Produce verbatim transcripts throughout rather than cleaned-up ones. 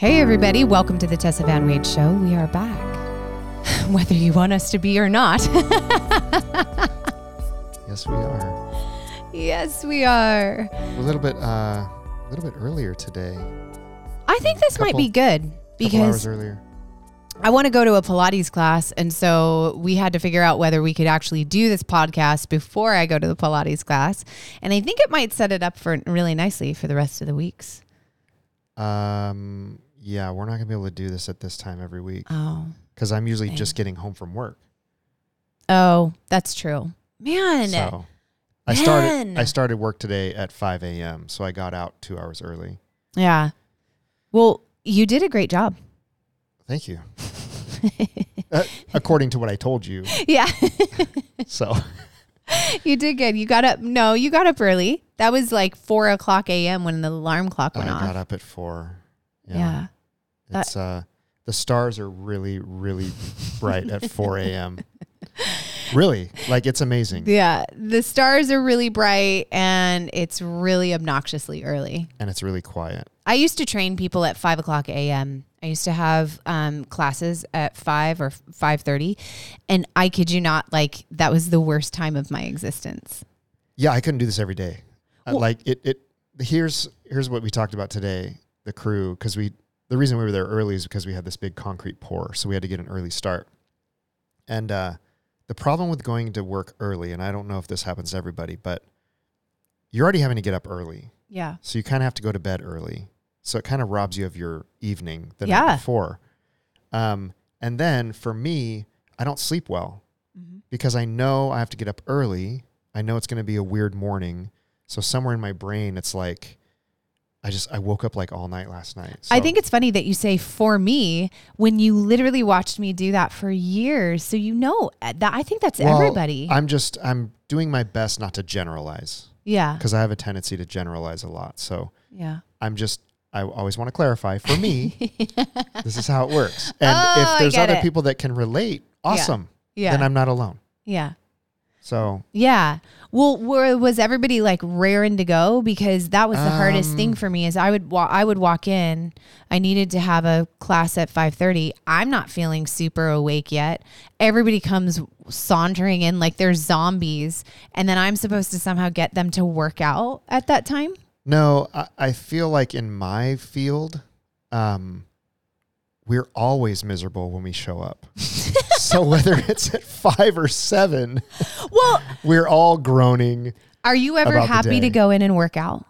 Hey everybody, welcome to the Tessa Van Wade Show. We are back, whether you want us to be or not. Yes, we are. Yes, we are. A little bit, uh, a little bit earlier today. I think this couple, might be good because earlier. I want to go to a Pilates class, and so we had to figure out whether we could actually do this podcast before I go to the Pilates class. And I think it might set it up for really nicely for the rest of the weeks. Um. Yeah, we're not going to be able to do this at this time every week. Oh. Because I'm usually dang. just getting home from work. Oh, that's true. Man. So Man. I started I started work today at five a.m., so I got out two hours early. Yeah. Well, you did a great job. Thank you. uh, according to what I told you. Yeah. So. You did good. You got up. No, you got up early. That was like four o'clock a.m. when the alarm clock went I off. I got up at four. Yeah. yeah. It's that, uh, the stars are really, really bright at four a.m. Really. Like, it's amazing. Yeah. The stars are really bright and it's really obnoxiously early. And it's really quiet. I used to train people at five o'clock a.m. I used to have um, classes at five or five thirty, and I kid you not, like, that was the worst time of my existence. Yeah, I couldn't do this every day. Well, uh, like it, it. Here's here's what we talked about today, the crew, because we the reason we were there early is because we had this big concrete pour, so we had to get an early start. And uh, the problem with going to work early, and I don't know if this happens to everybody, but you're already having to get up early. Yeah. So you kind of have to go to bed early. So it kind of robs you of your evening the yeah. night before. Um, and then for me, I don't sleep well mm-hmm. because I know I have to get up early. I know it's going to be a weird morning. So somewhere in my brain, it's like, I just, I woke up like all night last night. So. I think it's funny that you say for me, when you literally watched me do that for years. So, you know, that I think that's well, everybody. I'm just, I'm doing my best not to generalize. Yeah. Because I have a tendency to generalize a lot. So yeah, I'm just. I always want to clarify, for me, this is how it works. And oh, if there's other it. people that can relate, awesome. Yeah. Yeah. Then I'm not alone. Yeah. So. Yeah. Well, were, was everybody like raring to go? Because that was the um, hardest thing for me is I would, wa- I would walk in. I needed to have a class at five thirty. I'm not feeling super awake yet. Everybody comes sauntering in like they're zombies. And then I'm supposed to somehow get them to work out at that time. No, I, I feel like in my field, um, we're always miserable when we show up. So whether it's at five or seven, well, we're all groaning. Are you ever happy to go in and work out?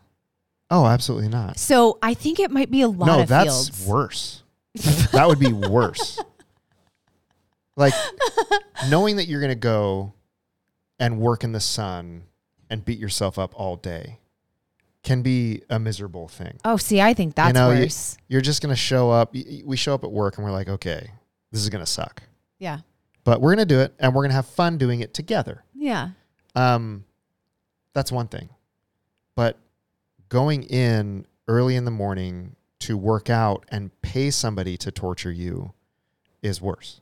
Oh, absolutely not. So I think it might be a lot no, of that's fields. That's worse. That would be worse. Like knowing that you're going to go and work in the sun and beat yourself up all day. Can be a miserable thing. Oh, see, I think that's you know, worse. You, you're just going to show up. We show up at work and we're like, okay, this is going to suck. Yeah. But we're going to do it and we're going to have fun doing it together. Yeah. Um, that's one thing. But going in early in the morning to work out and pay somebody to torture you is worse.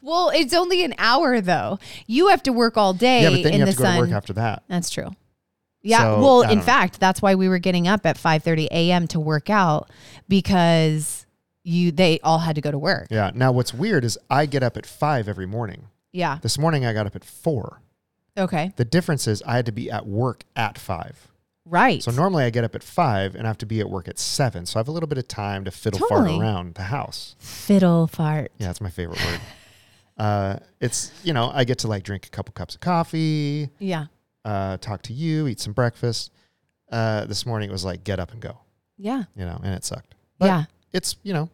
Well, it's only an hour though. You have to work all day. Yeah, but then in you have the to go sun. to work after that. That's true. Yeah. So, well, in fact, know. that's why we were getting up at five thirty a.m. to work out because you they all had to go to work. Yeah. Now, what's weird is I get up at five every morning. Yeah. This morning, I got up at four. Okay. The difference is I had to be at work at five. Right. So normally I get up at five and I have to be at work at seven. So I have a little bit of time to fiddle totally. fart around the house. Fiddle fart. Yeah, that's my favorite word. Uh, it's, you know, I get to like drink a couple cups of coffee. Yeah. Uh, talk to you, eat some breakfast. Uh, this morning it was like, get up and go. Yeah. You know, and it sucked. But yeah. It's, you know,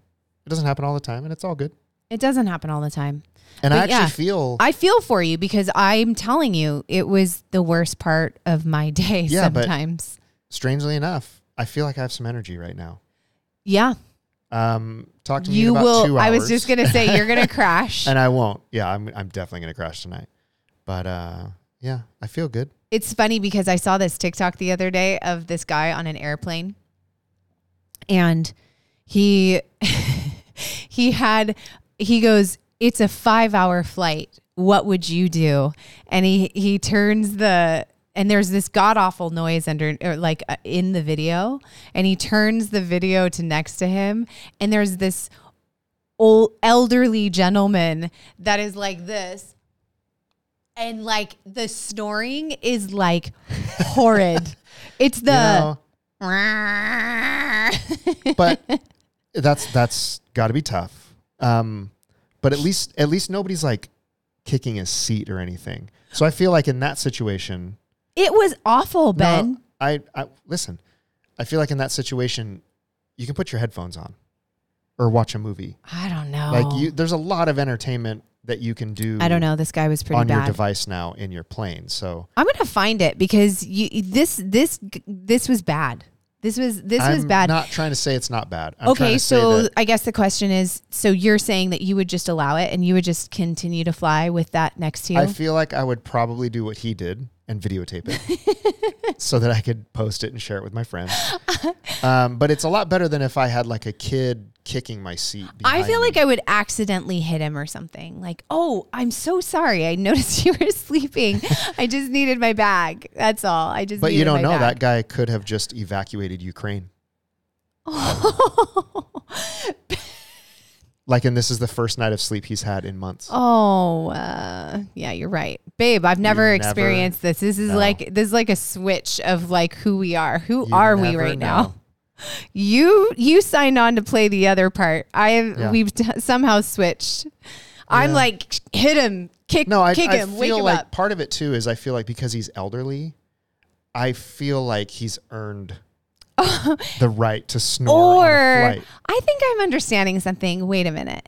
it doesn't happen all the time and it's all good. It doesn't happen all the time. And but I actually yeah, feel. I feel for you because I'm telling you, it was the worst part of my day yeah, sometimes. But strangely enough, I feel like I have some energy right now. Yeah. Um, talk to you me in about will, two hours. I was just going to say, you're going to crash. And I won't. Yeah, I'm, I'm definitely going to crash tonight. But uh, yeah, I feel good. It's funny because I saw this TikTok the other day of this guy on an airplane and he, he had, he goes, it's a five hour flight. What would you do? And he, he turns the And there's this god-awful noise under, or like uh, in the video, and he turns the video to next to him, and there's this old elderly gentleman that is like this, and like the snoring is like horrid. It's the... You know, but that's that's got to be tough. Um, but at least at least nobody's like kicking his seat or anything. So I feel like in that situation... It was awful, Ben. No, I, I listen, I feel like in that situation, you can put your headphones on or watch a movie. I don't know. Like you, there's a lot of entertainment that you can do. I don't know. This guy was pretty on bad. Your device now in your plane. So I'm gonna find it because you this this this was bad. This was this I'm was bad. I'm not trying to say it's not bad. I'm okay, so that- I guess the question is, so you're saying that you would just allow it and you would just continue to fly with that next to you? I feel like I would probably do what he did and videotape it so that I could post it and share it with my friends. Um, but it's a lot better than if I had like a kid kicking my seat. I feel me. like I would accidentally hit him or something. Like, oh, I'm so sorry. I noticed you were sleeping. I just needed my bag. That's all. I just. But needed you don't my know. Bag. That guy could have just evacuated Ukraine. Oh. Like, and this is the first night of sleep he's had in months. Oh, uh, yeah, you're right. Babe, I've never you experienced never, this. This is no. like this is like a switch of like who we are. Who you are we right know. now? You you signed on to play the other part. I have yeah. we've t- somehow switched. I'm yeah. like hit him, kick no, I, kick I him, feel wake like him up. Part of it too is I feel like because he's elderly, I feel like he's earned the right to snore or on a flight. I think I'm understanding something. Wait a minute.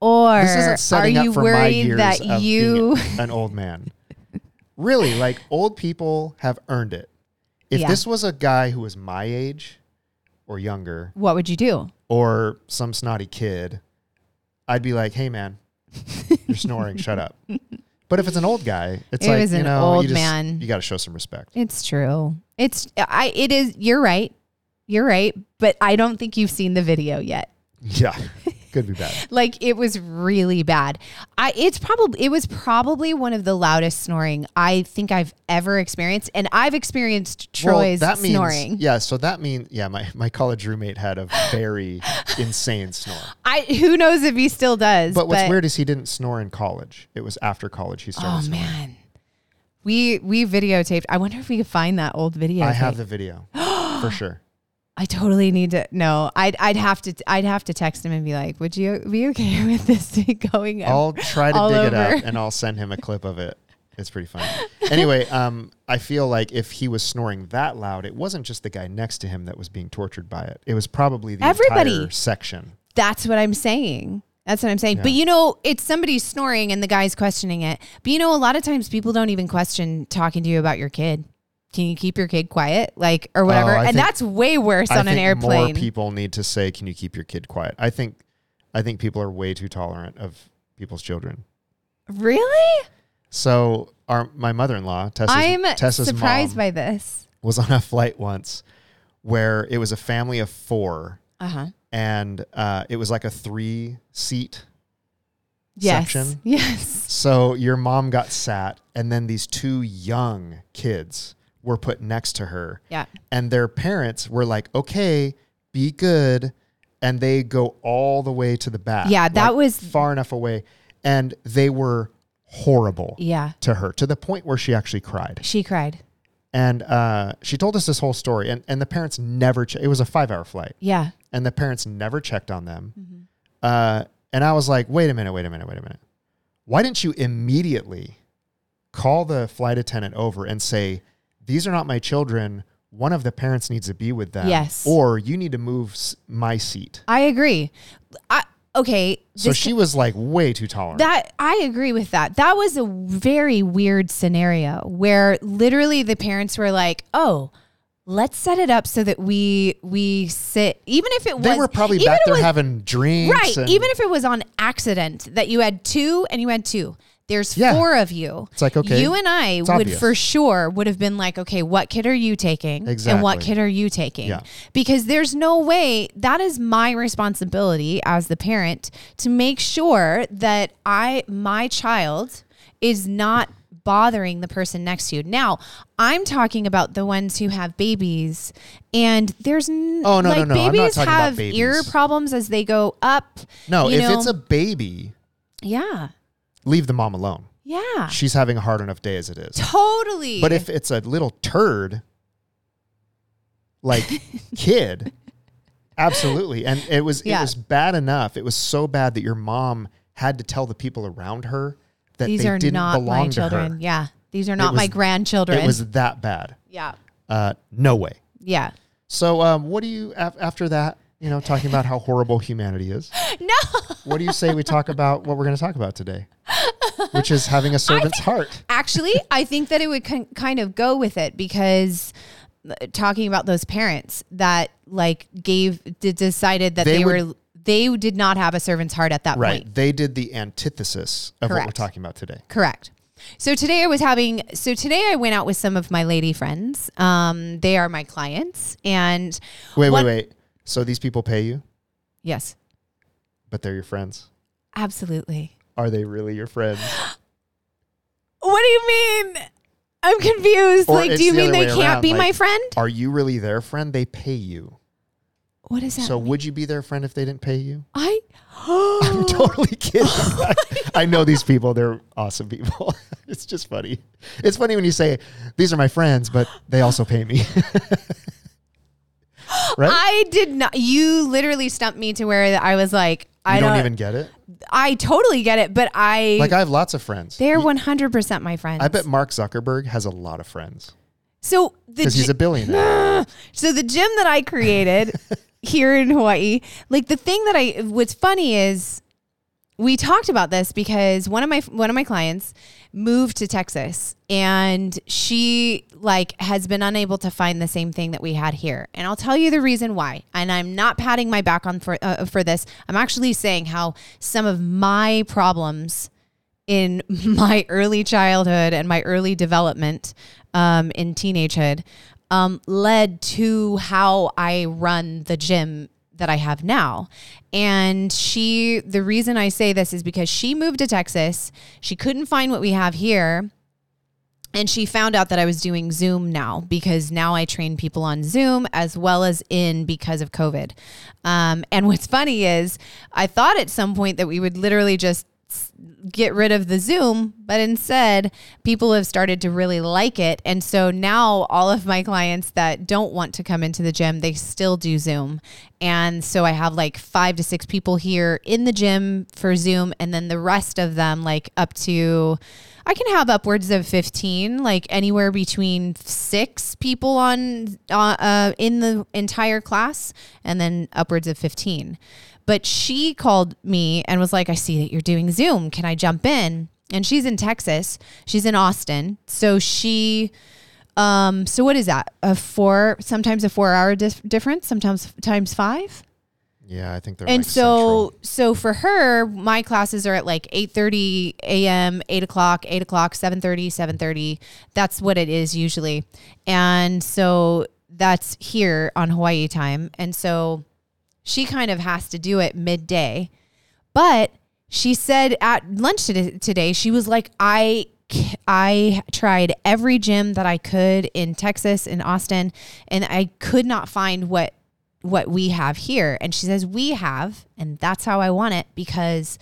Or this isn't setting are you up for worried my years that of you being an old man? Really, like old people have earned it. If yeah. this was a guy who was my age or younger, what would you do? Or some snotty kid, I'd be like, "Hey, man, you're snoring. Shut up." But if it's an old guy, it's it like, was an you know, old you, just, man. You got to show some respect. It's true. It's I. It is. You're right. You're right. But I don't think you've seen the video yet. Yeah, could be bad. Like it was really bad. I. It's probably. It was probably one of the loudest snoring I think I've ever experienced, and I've experienced Troy's well, that means, snoring. Yeah. So that means yeah. My, my college roommate had a very insane snore. I. Who knows if he still does? But, but what's weird is he didn't snore in college. It was after college he started. Oh snoring. Man. We we videotaped. I wonder if we could find that old video. I have the video for sure. I totally need to. No, I'd I'd have to I'd have to text him and be like, "Would you be okay with this going?" Up I'll try to dig over. it up and I'll send him a clip of it. It's pretty funny. Anyway, um, I feel like if he was snoring that loud, it wasn't just the guy next to him that was being tortured by it. It was probably the Everybody. entire section. That's what I'm saying. That's what I'm saying. Yeah. But, you know, it's somebody snoring and the guy's questioning it. But, you know, a lot of times people don't even question talking to you about your kid. Can you keep your kid quiet? Like, or whatever. Oh, and that's way worse I on an airplane. More people need to say, can you keep your kid quiet? I think I think people are way too tolerant of people's children. Really? So our, my mother-in-law, Tessa's, I'm Tessa's surprised mom, by this. was on a flight once where it was a family of four. Uh-huh. And uh, it was like a three-seat yes. section. Yes. So your mom got sat, and then these two young kids were put next to her. Yeah. And their parents were like, okay, be good. And they go all the way to the back. Yeah, that like was... far enough away. And they were horrible yeah. to her, to the point where she actually cried. She cried. And uh, she told us this whole story. And, and the parents never... Ch- it was a five-hour flight. Yeah. And the parents never checked on them. Mm-hmm. Uh, and I was like, wait a minute, wait a minute, wait a minute. Why didn't you immediately call the flight attendant over and say, these are not my children. One of the parents needs to be with them. Yes. Or you need to move my seat. I agree. I, okay. So she was like way too tolerant. That I agree with that. That was a very weird scenario where literally the parents were like, oh, let's set it up so that we we sit, even if it was... They were probably back there was, having drinks. Right, and, even if it was on accident that you had two and you had two. There's yeah. four of you. It's like, okay. You and I would obvious. for sure would have been like, okay, what kid are you taking? Exactly. And what kid are you taking? Yeah. Because there's no way, that is my responsibility as the parent to make sure that I my child is not bothering the person next to you. Now, I'm talking about the ones who have babies, and there's n- oh, no, like no, no, babies I'm not have about babies. Ear problems as they go up. No, if know. It's a baby, yeah, leave the mom alone. Yeah, she's having a hard enough day as it is. Totally. But if it's a little turd, like kid, absolutely. And it was yeah. it was bad enough. It was so bad that your mom had to tell the people around her that these they didn't belong my to children. Her. Yeah, these are not was, my grandchildren. It was that bad. Yeah. Uh, no way. Yeah. So, um, what do you af- after that? You know, talking about how horrible humanity is. No. What do you say we talk about what we're going to talk about today? Which is having a servant's think, heart. Actually, I think that it would con- kind of go with it because talking about those parents that like gave, d- decided that they, they would, were, they did not have a servant's heart at that right, point. They did the antithesis of Correct. What we're talking about today. Correct. So today I was having, so today I went out with some of my lady friends. Um, they are my clients and. Wait, one, wait, wait. So these people pay you? Yes. But they're your friends? Absolutely. Are they really your friends? What do you mean? I'm confused. Or like, do you the mean they can't around. Be like, my friend? Are you really their friend? They pay you. What is that? So mean? Would you be their friend if they didn't pay you? I... I'm totally kidding. I, I know these people. They're awesome people. It's just funny. It's funny when you say, these are my friends, but they also pay me. Right? I did not. You literally stumped me to where I was like, I you don't, don't even get it. I totally get it, but I like I have lots of friends. They're you, one hundred percent my friends. I bet Mark Zuckerberg has a lot of friends. So because he's a billionaire. So the gym that I created here in Hawaii, like the thing that I what's funny is we talked about this because one of my one of my clients moved to Texas and she like has been unable to find the same thing that we had here. And I'll tell you the reason why. And I'm not patting my back on for uh, for this. I'm actually saying how some of my problems in my early childhood and my early development um, in teenagehood um, led to how I run the gym that I have now. And she, the reason I say this is because she moved to Texas. She couldn't find what we have here. And she found out that I was doing Zoom now because now I train people on Zoom as well as in because of COVID. Um, and what's funny is I thought at some point that we would literally just get rid of the Zoom, but instead people have started to really like it. And so now all of my clients that don't want to come into the gym, they still do Zoom. And so I have like five to six people here in the gym for Zoom. And then the rest of them, like up to, I can have upwards of fifteen, like anywhere between six people on, uh, uh in the entire class and then upwards of fifteen. But she called me and was like, I see that you're doing Zoom. Can I jump in? And she's in Texas. She's in Austin. So she, um, so what is that? A four, sometimes a four hour dif- difference, sometimes times five. Yeah, I think they're and like so, central. So for her, my classes are at like eight thirty a.m., eight o'clock, eight o'clock, seven thirty, seven thirty. That's what it is usually. And so that's here on Hawaii time. And so she kind of has to do it midday, but she said at lunch today, she was like, I, I tried every gym that I could in Texas, in Austin, and I could not find what, what we have here. And she says, we have, and that's how I want it, because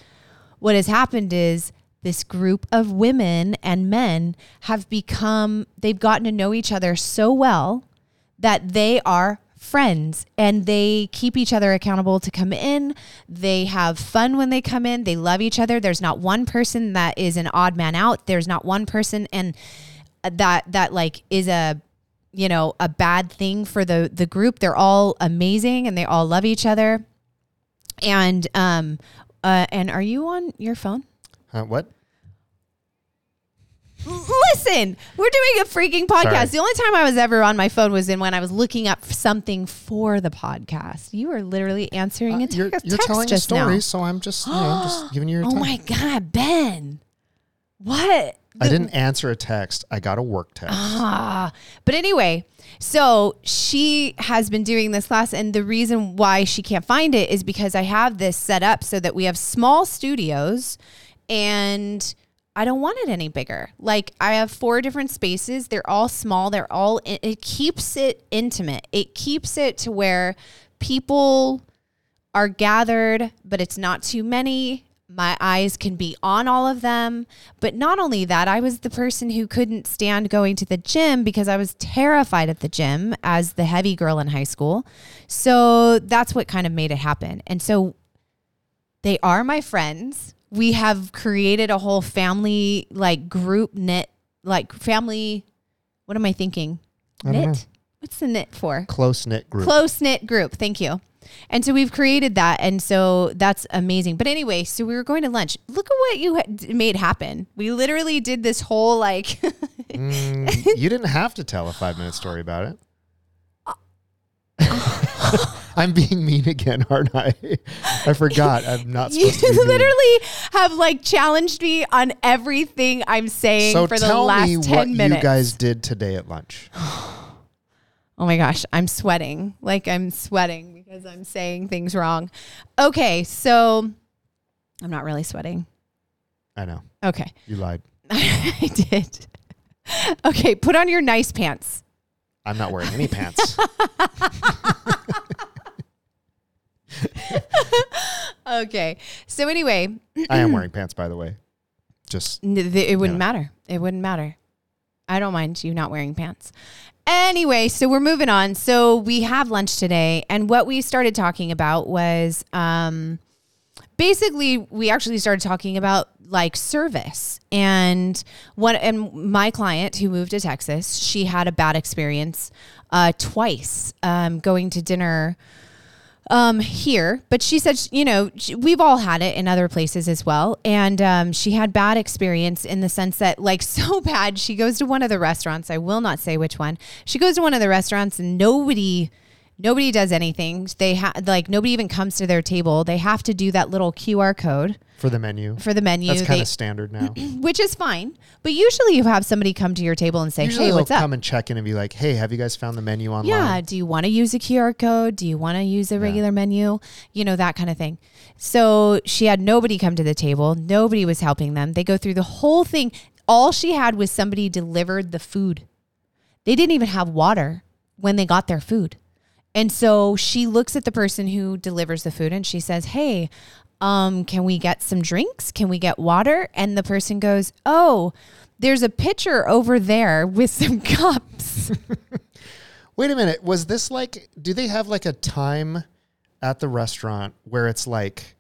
what has happened is this group of women and men have become, they've gotten to know each other so well that they are friends and they keep each other accountable to come in. They have fun when they come in. They love each other. There's not one person that is an odd man out. There's not one person and that that like is a you know a bad thing for the the group. They're all amazing and they all love each other. And um uh and are you on your phone? Uh, what? Listen, we're doing a freaking podcast. Sorry. The only time I was ever on my phone was in when I was looking up something for the podcast. You were literally answering uh, a, te- you're, a text just now. You're telling a story, now. So I'm just, you know, just giving you your oh time. Oh my God, Ben. What? The- I didn't answer a text. I got a work text. Ah, but anyway, so she has been doing this class, and the reason why she can't find it is because I have this set up so that we have small studios, and I don't want it any bigger. Like, I have four different spaces. They're all small. They're all, in- it keeps it intimate. It keeps it to where people are gathered, but it's not too many. My eyes can be on all of them. But not only that, I was the person who couldn't stand going to the gym because I was terrified at the gym as the heavy girl in high school. So that's what kind of made it happen. And so they are my friends. We have created a whole family, like group knit, like family. What am I thinking? I knit? Don't know. What's the knit for? Close knit group. Close knit group. Thank you. And so we've created that. And so that's amazing. But anyway, so we were going to lunch. Look at what you had made happen. We literally did this whole like. mm, you didn't have to tell a five minute story about it. I'm being mean again, aren't I? I forgot. I'm not supposed you to be mean. Literally have like challenged me on everything I'm saying so for the last ten minutes. So tell me what you guys did today at lunch. Oh my gosh, I'm sweating. Like I'm sweating because I'm saying things wrong. Okay, so I'm not really sweating. I know. Okay. You lied. I did. Okay, put on your nice pants. I'm not wearing any pants. Okay. So anyway. I am wearing pants, by the way. Just. It wouldn't you know. matter. It wouldn't matter. I don't mind you not wearing pants. Anyway, so we're moving on. So we have lunch today. And what we started talking about was um, basically we actually started talking about like service. And one, and my client who moved to Texas, she had a bad experience uh, twice um, going to dinner um, here. But she said, you know, we've all had it in other places as well. And um, she had bad experience in the sense that like so bad, she goes to one of the restaurants. I will not say which one. She goes to one of the restaurants and nobody, nobody does anything. They have like, nobody even comes to their table. They have to do that little Q R code for the menu, for the menu. That's kind of standard now, which is fine. But usually you have somebody come to your table and say, usually hey, what's up? Come and check in and be like, hey, have you guys found the menu online? Yeah. Do you want to use a Q R code? Do you want to use a regular yeah. menu? You know, that kind of thing. So she had nobody come to the table. Nobody was helping them. They go through the whole thing. All she had was somebody delivered the food. They didn't even have water when they got their food. And so she looks at the person who delivers the food and she says, hey, Um, can we get some drinks? Can we get water? And the person goes, oh, there's a pitcher over there with some cups. Wait a minute. Was this like, do they have like a time at the restaurant where it's like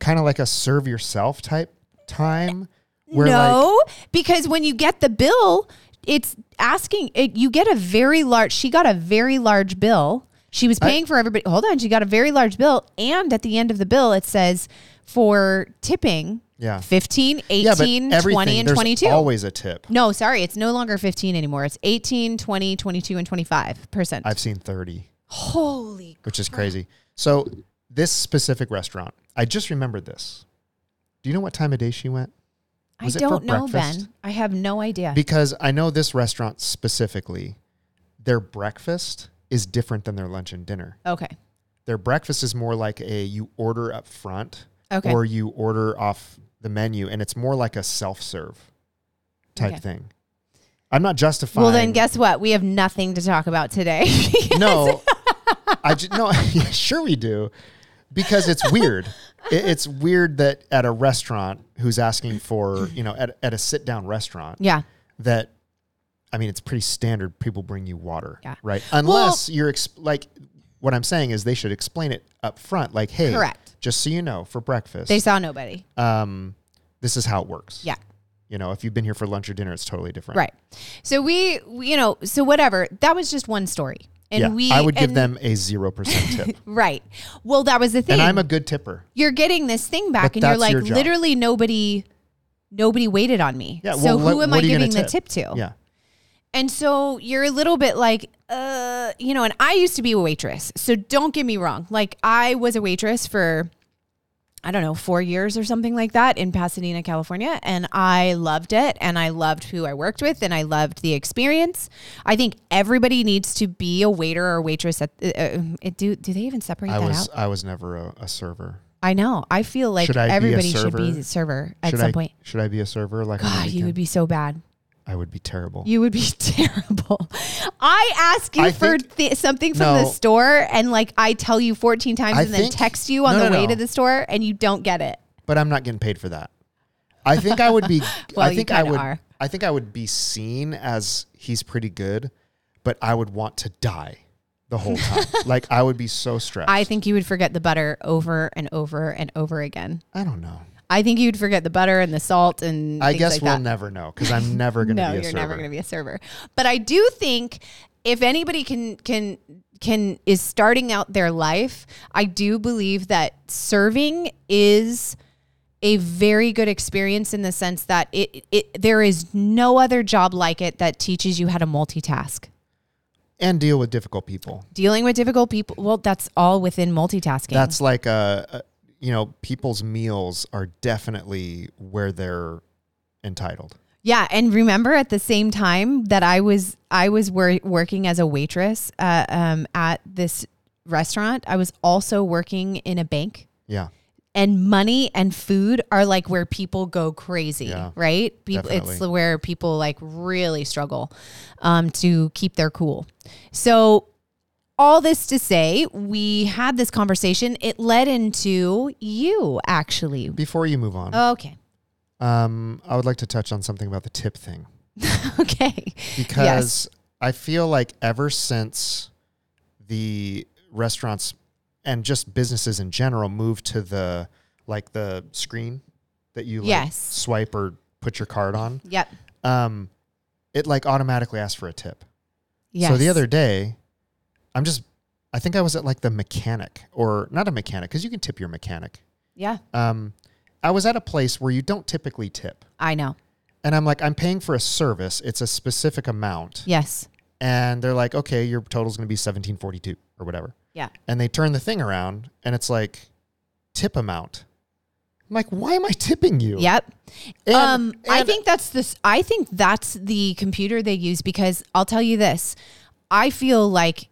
kind of like a serve yourself type time? Where no, like- because when you get the bill, it's asking, it, you get a very large, she got a very large bill. She was paying I, for everybody. Hold on. She got a very large bill. And at the end of the bill, it says for tipping yeah. fifteen, eighteen, yeah, twenty, and twenty-two. Always a tip. No, sorry. It's no longer fifteen anymore. It's eighteen, twenty, twenty-two, and twenty-five percent. I've seen thirty. Holy Which crap. Is crazy. So this specific restaurant, I just remembered this. Do you know what time of day she went? Was I don't know, breakfast? Ben. I have no idea. Because I know this restaurant specifically, their breakfast is different than their lunch and dinner. Okay. Their breakfast is more like a, you order up front okay. or you order off the menu, and it's more like a self-serve type okay. thing. I'm not justifying. Well, then guess what? We have nothing to talk about today. No, I ju- no, sure we do, because it's weird. It, it's weird that at a restaurant who's asking for, you know, at, at a sit down restaurant yeah. that, I mean, it's pretty standard. People bring you water, yeah. right? Unless well, you're exp- like, what I'm saying is they should explain it up front. Like, hey, correct. Just so you know, for breakfast, they saw nobody. Um, this is how it works. Yeah. You know, if you've been here for lunch or dinner, it's totally different. Right. So we, we you know, so whatever. That was just one story. And yeah, we, I would give them a zero percent tip. Right. Well, that was the thing. And I'm a good tipper. You're getting this thing back but and you're like, your literally nobody, nobody waited on me. Yeah, so well, who what, am what I giving tip? the tip to? Yeah. And so you're a little bit like, uh, you know, and I used to be a waitress. So don't get me wrong. Like I was a waitress for, I don't know, four years or something like that in Pasadena, California. And I loved it. And I loved who I worked with. And I loved the experience. I think everybody needs to be a waiter or waitress. At uh, do do they even separate I that was, out? I was never a, a server. I know. I feel like should I everybody be should be a server at should some I, point. Should I be a server? Like God, you would be so bad. I would be terrible. You would be terrible. I ask you I for think, th- something from no, the store, and like I tell you fourteen times I and think, then text you on no, the no, way no. to the store and you don't get it. But I'm not getting paid for that. I think I would be well, I think I would are. I think I would be seen as he's pretty good, but I would want to die the whole time. Like I would be so stressed. I think you would forget the butter over and over and over again. I don't know. I think you'd forget the butter and the salt and I guess like we'll that. never know because I'm never going to no, be a server. No, you're never going to be a server. But I do think if anybody can can can is starting out their life, I do believe that serving is a very good experience in the sense that it, it there is no other job like it that teaches you how to multitask. And deal with difficult people. Dealing with difficult people. Well, that's all within multitasking. That's like a... a you know, people's meals are definitely where they're entitled. Yeah. And remember at the same time that I was, I was wor- working as a waitress uh, um, at this restaurant, I was also working in a bank. Yeah. And money and food are like where people go crazy, yeah, right? People, it's where people like really struggle um, to keep their cool. So all this to say, we had this conversation. It led into you, actually. Before you move on. Okay. Um, I would like to touch on something about the tip thing. Okay. Because yes. I feel like ever since the restaurants and just businesses in general moved to the, like the screen that you like yes. swipe or put your card on. Yep. Um, it like automatically asks for a tip. Yes. So the other day... I'm just, I think I was at like the mechanic or not a mechanic because you can tip your mechanic. Yeah. Um, I was at a place where you don't typically tip. I know. And I'm like, I'm paying for a service. It's a specific amount. Yes. And they're like, okay, your total is going to be seventeen forty-two or whatever. Yeah. And they turn the thing around and it's like tip amount. I'm like, why am I tipping you? Yep. And, um, and I think that's this. I think that's the computer they use because I'll tell you this. I feel like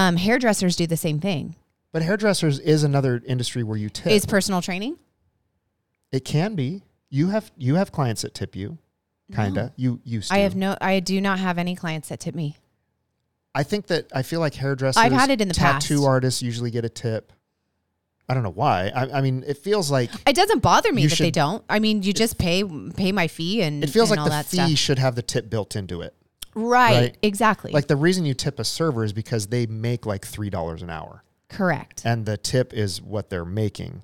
Um, hairdressers do the same thing. But hairdressers is another industry where you tip. Is personal training? It can be. You have you have clients that tip you, kinda. No. You used to. I have no. I do not have any clients that tip me. I think that I feel like hairdressers. I've had it in the past. Tattoo artists usually get a tip. I don't know why. I, I mean, it feels like it doesn't bother me that should, they don't. I mean, you just pay pay my fee, and it feels and like all the fee stuff. Should have the tip built into it. Right, right, exactly. Like the reason you tip a server is because they make like three dollars an hour. Correct. And the tip is what they're making.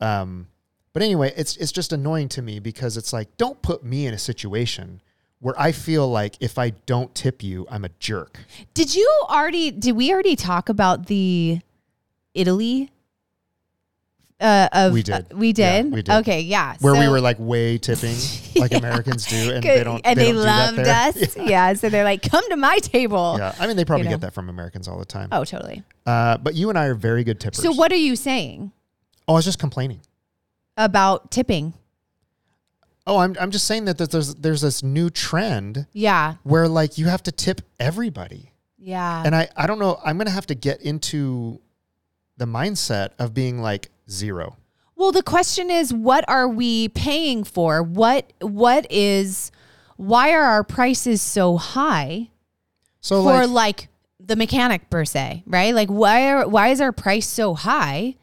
Um, but anyway, it's it's just annoying to me because it's like, don't put me in a situation where I feel like if I don't tip you, I'm a jerk. Did you already, did we already talk about the Italy Uh, of, we did. Uh, we did. Yeah, we did. Okay. Yeah. Where so, we were like way tipping, like yeah. Americans do, and they don't. And they, they don't loved do that us. Yeah. yeah. So they're like, come to my table. Yeah. I mean, they probably you know? get that from Americans all the time. Oh, totally. Uh, but you and I are very good tippers. So what are you saying? Oh, I was just complaining about tipping. Oh, I'm I'm just saying that there's there's this new trend. Yeah. Where like you have to tip everybody. Yeah. And I I don't know. I'm gonna have to get into the mindset of being like. Zero. Well, the question is, what are we paying for? What, what is, why are our prices so high so for like, like the mechanic per se, right? Like why are, why is our price so high?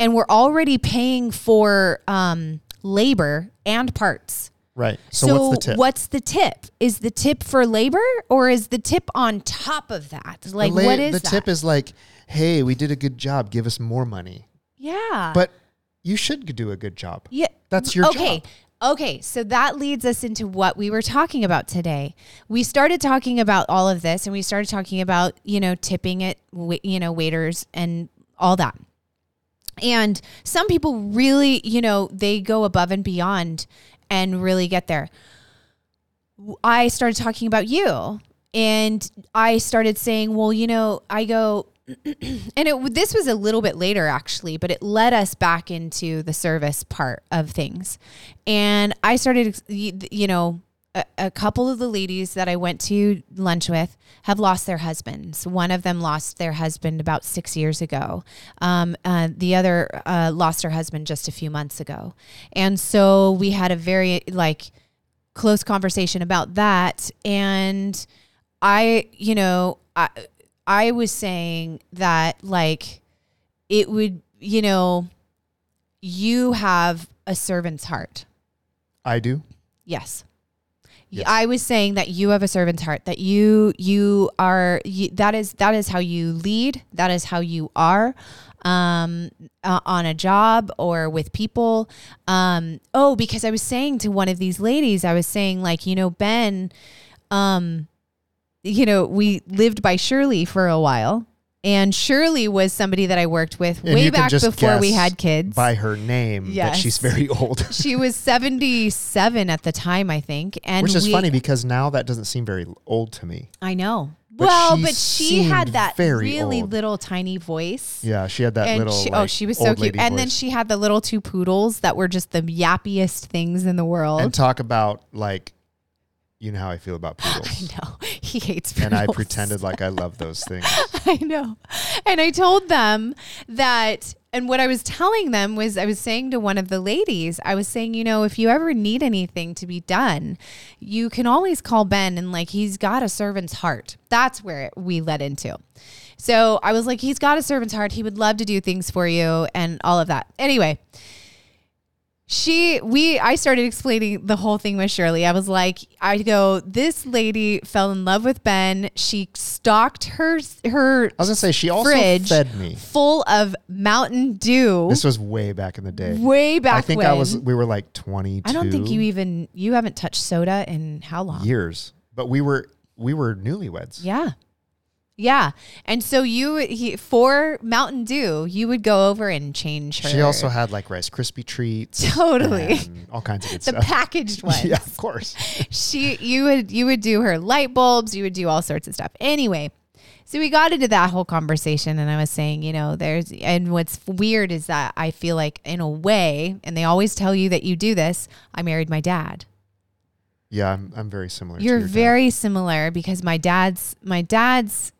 And we're already paying for um, labor and parts. Right. So, so what's the tip? What's the tip? Is the tip for labor or is the tip on top of that? Like la- what is the that? Tip is like, hey, we did a good job. Give us more money. Yeah. But you should do a good job. Yeah. That's your okay. job. Okay. Okay. So that leads us into what we were talking about today. We started talking about all of this and we started talking about, you know, tipping it, you know, waiters and all that. And some people really, you know, they go above and beyond and really get there. I started talking about you and I started saying, well, you know, I go, and it this was a little bit later actually, but it led us back into the service part of things. And I started, you know, a, a couple of the ladies that I went to lunch with have lost their husbands. One of them lost their husband about six years ago. Um, uh, the other uh, lost her husband just a few months ago. And so we had a very like close conversation about that. And I, you know, I, I was saying that like it would, you know, you have a servant's heart. I do? Yes. Yes. I was saying that you have a servant's heart, that you, you are, you, that is, that is how you lead. That is how you are, um, uh, on a job or with people. Um, oh, because I was saying to one of these ladies, I was saying like, you know, Ben, um, you know, we lived by Shirley for a while. And Shirley was somebody that I worked with and way back before we had kids. By her name, yes. That she's very old. She was seventy-seven at the time, I think. And Which is we, funny because now that doesn't seem very old to me. I know. But well, she but she had that really old. little tiny voice. Yeah, she had that and little she, like, Oh, she was so cute. And voice. Then she had the little two poodles that were just the yappiest things in the world. And talk about like... You know how I feel about poodles. I know. He hates poodles. And I pretended like I love those things. I know. And I told them that, and what I was telling them was I was saying to one of the ladies, I was saying, you know, if you ever need anything to be done, you can always call Ben and like, he's got a servant's heart. That's where it, we led into. So I was like, he's got a servant's heart. He would love to do things for you and all of that. Anyway. She, we, I started explaining the whole thing with Shirley. I was like, I go, this lady fell in love with Ben. She stocked her, her, I was gonna say, she also fed me full of Mountain Dew. This was way back in the day. Way back. I think when. I was, we were like twenty-two. I don't think you even, you haven't touched soda in how long? Years. But we were, we were newlyweds. Yeah. Yeah. And so you, he, for Mountain Dew, you would go over and change her. She also had like Rice Krispie treats. Totally. All kinds of good the stuff. The packaged ones. Yeah, of course. She, you would, you would do her light bulbs. You would do all sorts of stuff. Anyway. So we got into that whole conversation and I was saying, you know, there's, and what's weird is that I feel like in a way, and they always tell you that you do this. I married my dad. Yeah. I'm, I'm very similar. You're to your very dad. Similar because my dad's, my dad's,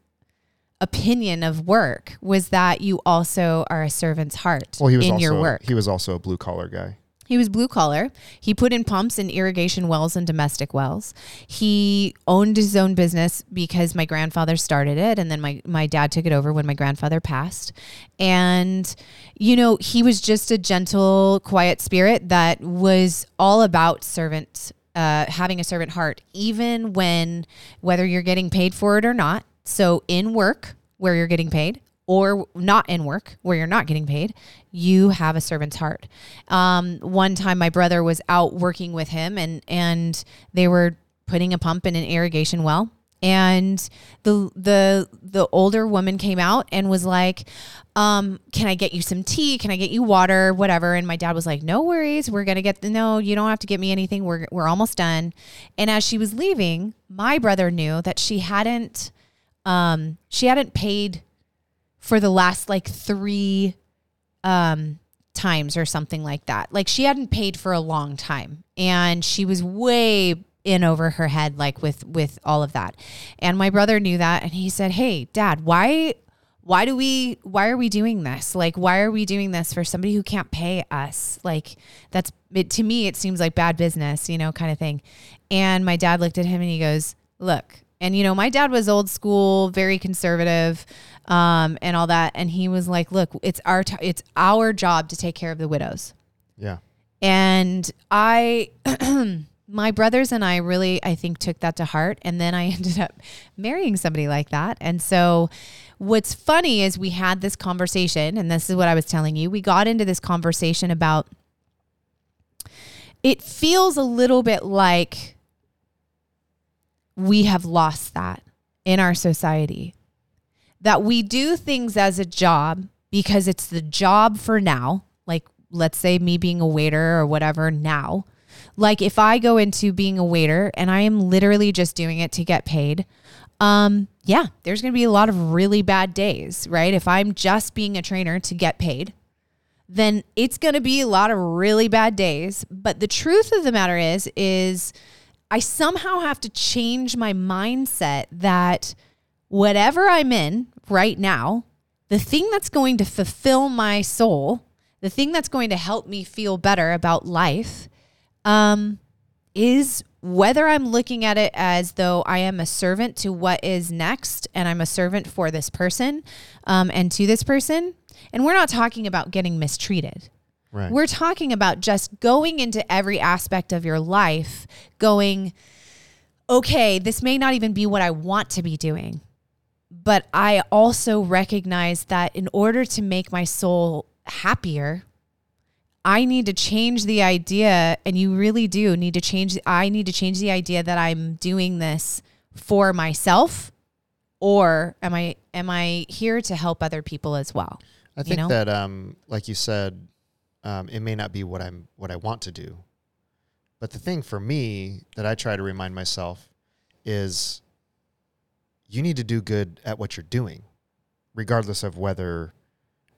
opinion of work was that you also are a servant's heart well, he was in also, your work. He was also a blue collar guy. He was blue collar. He put in pumps and irrigation wells and domestic wells. He owned his own business because my grandfather started it. And then my, my dad took it over when my grandfather passed. And, you know, he was just a gentle, quiet spirit that was all about servant, uh, having a servant heart, even when, whether you're getting paid for it or not. So in work where you're getting paid or not in work where you're not getting paid, you have a servant's heart. Um, one time my brother was out working with him and, and they were putting a pump in an irrigation well. And the, the, the older woman came out and was like, um, can I get you some tea? Can I get you water? Whatever. And my dad was like, no worries. We're going to get the, no, you don't have to get me anything. We're, we're almost done. And as she was leaving, my brother knew that she hadn't, Um, she hadn't paid for the last like three, um, times or something like that. Like she hadn't paid for a long time and she was way in over her head, like with, with all of that. And my brother knew that. And he said, hey dad, why, why do we, why are we doing this? Like, why are we doing this for somebody who can't pay us? Like that's it, to me, it seems like bad business, you know, kind of thing. And my dad looked at him and he goes, look. And, you know, my dad was old school, very conservative, um, and all that. And he was like, look, it's our, t- it's our job to take care of the widows. Yeah. And I, my brothers and I really, I think, took that to heart. And then I ended up marrying somebody like that. And so what's funny is we had this conversation, and this is what I was telling you. We got into this conversation about, it feels a little bit like, we have lost that in our society, that we do things as a job because it's the job for now. Like, let's say me being a waiter or whatever now, like if I go into being a waiter and I am literally just doing it to get paid. Um, yeah, there's going to be a lot of really bad days, right? If I'm just being a trainer to get paid, then it's going to be a lot of really bad days. But the truth of the matter is, is I somehow have to change my mindset that whatever I'm in right now, the thing that's going to fulfill my soul, the thing that's going to help me feel better about life, um, is whether I'm looking at it as though I am a servant to what is next, and I'm a servant for this person, um, and to this person. And we're not talking about getting mistreated. Right. We're talking about just going into every aspect of your life going, okay, this may not even be what I want to be doing, but I also recognize that in order to make my soul happier, I need to change the idea. And you really do need to change. I need to change the idea that I'm doing this for myself, or am I, am I here to help other people as well? I think you know? that, um, like you said, Um, it may not be what I'm, what I want to do, but the thing for me that I try to remind myself is you need to do good at what you're doing, regardless of whether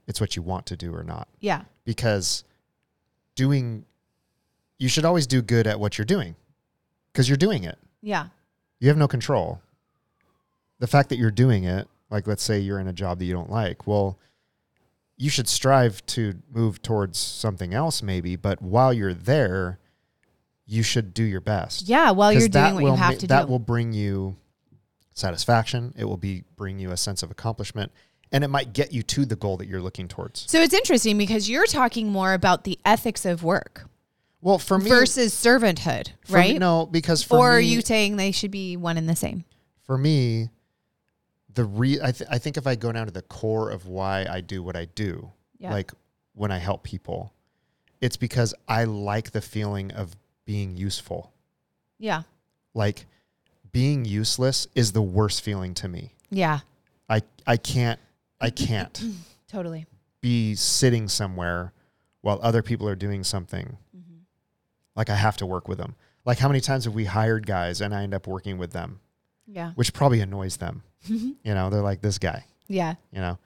it's what you want to do or not. Yeah. Because doing, you should always do good at what you're doing because you're doing it. Yeah. You have no control. The fact that you're doing it, like let's say you're in a job that you don't like, well, you should strive to move towards something else maybe, but while you're there, you should do your best. Yeah, while you're doing what you have ma- to that do. That will bring you satisfaction. It will be bring you a sense of accomplishment, and it might get you to the goal that you're looking towards. So it's interesting because you're talking more about the ethics of work. Well, for me... versus servanthood, right? Me, no, because for or me... Or are you saying they should be one and the same? For me... The re I, th- I think if I go down to the core of why I do what I do, yeah. like when I help people, it's because I like the feeling of being useful. Yeah. Like being useless is the worst feeling to me. Yeah. I, I can't, I can't totally be sitting somewhere while other people are doing something. Mm-hmm. Like I have to work with them. Like how many times have we hired guys and I end up working with them? Yeah. Which probably annoys them. You know, they're like this guy. Yeah. You know,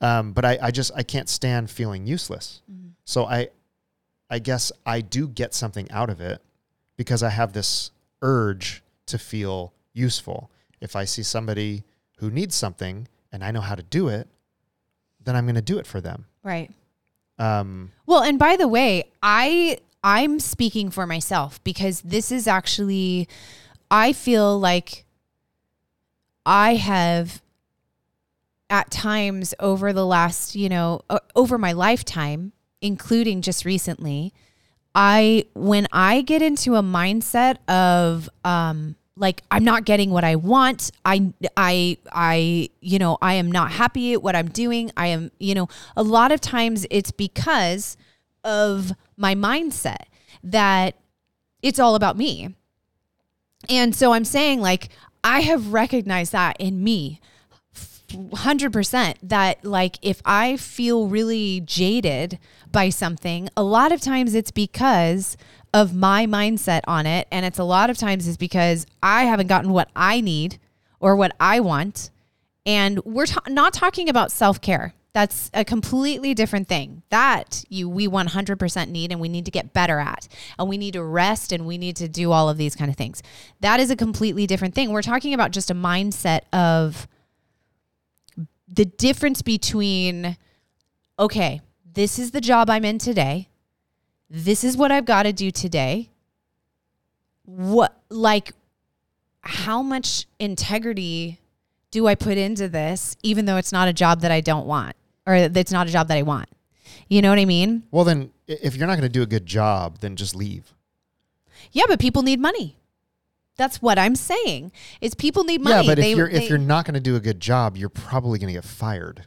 um, but I, I just, I can't stand feeling useless. Mm-hmm. So I, I guess I do get something out of it because I have this urge to feel useful. If I see somebody who needs something and I know how to do it, then I'm going to do it for them. Right. Um, well, and by the way, I, I'm speaking for myself because this is actually, I feel like I have at times over the last, you know, over my lifetime, including just recently, I, when I get into a mindset of, um, like, I'm not getting what I want. I, I, I, you know, I am not happy at what I'm doing. I am, you know, a lot of times it's because of my mindset that it's all about me. And so I'm saying like, I have recognized that in me one hundred percent that like if I feel really jaded by something, a lot of times it's because of my mindset on it. And it's a lot of times it's because I haven't gotten what I need or what I want. And we're ta- not talking about self-care. That's a completely different thing that you, we one hundred percent need and we need to get better at, and we need to rest and we need to do all of these kind of things. That is a completely different thing. We're talking about just a mindset of the difference between, okay, this is the job I'm in today. This is what I've got to do today. What, like how much integrity do I put into this, even though it's not a job that I don't want? Or it's not a job that I want. You know what I mean? Well, then if you're not going to do a good job, then just leave. Yeah, but people need money. That's what I'm saying is people need money. Yeah, but they, if you're they, if you're not going to do a good job, you're probably going to get fired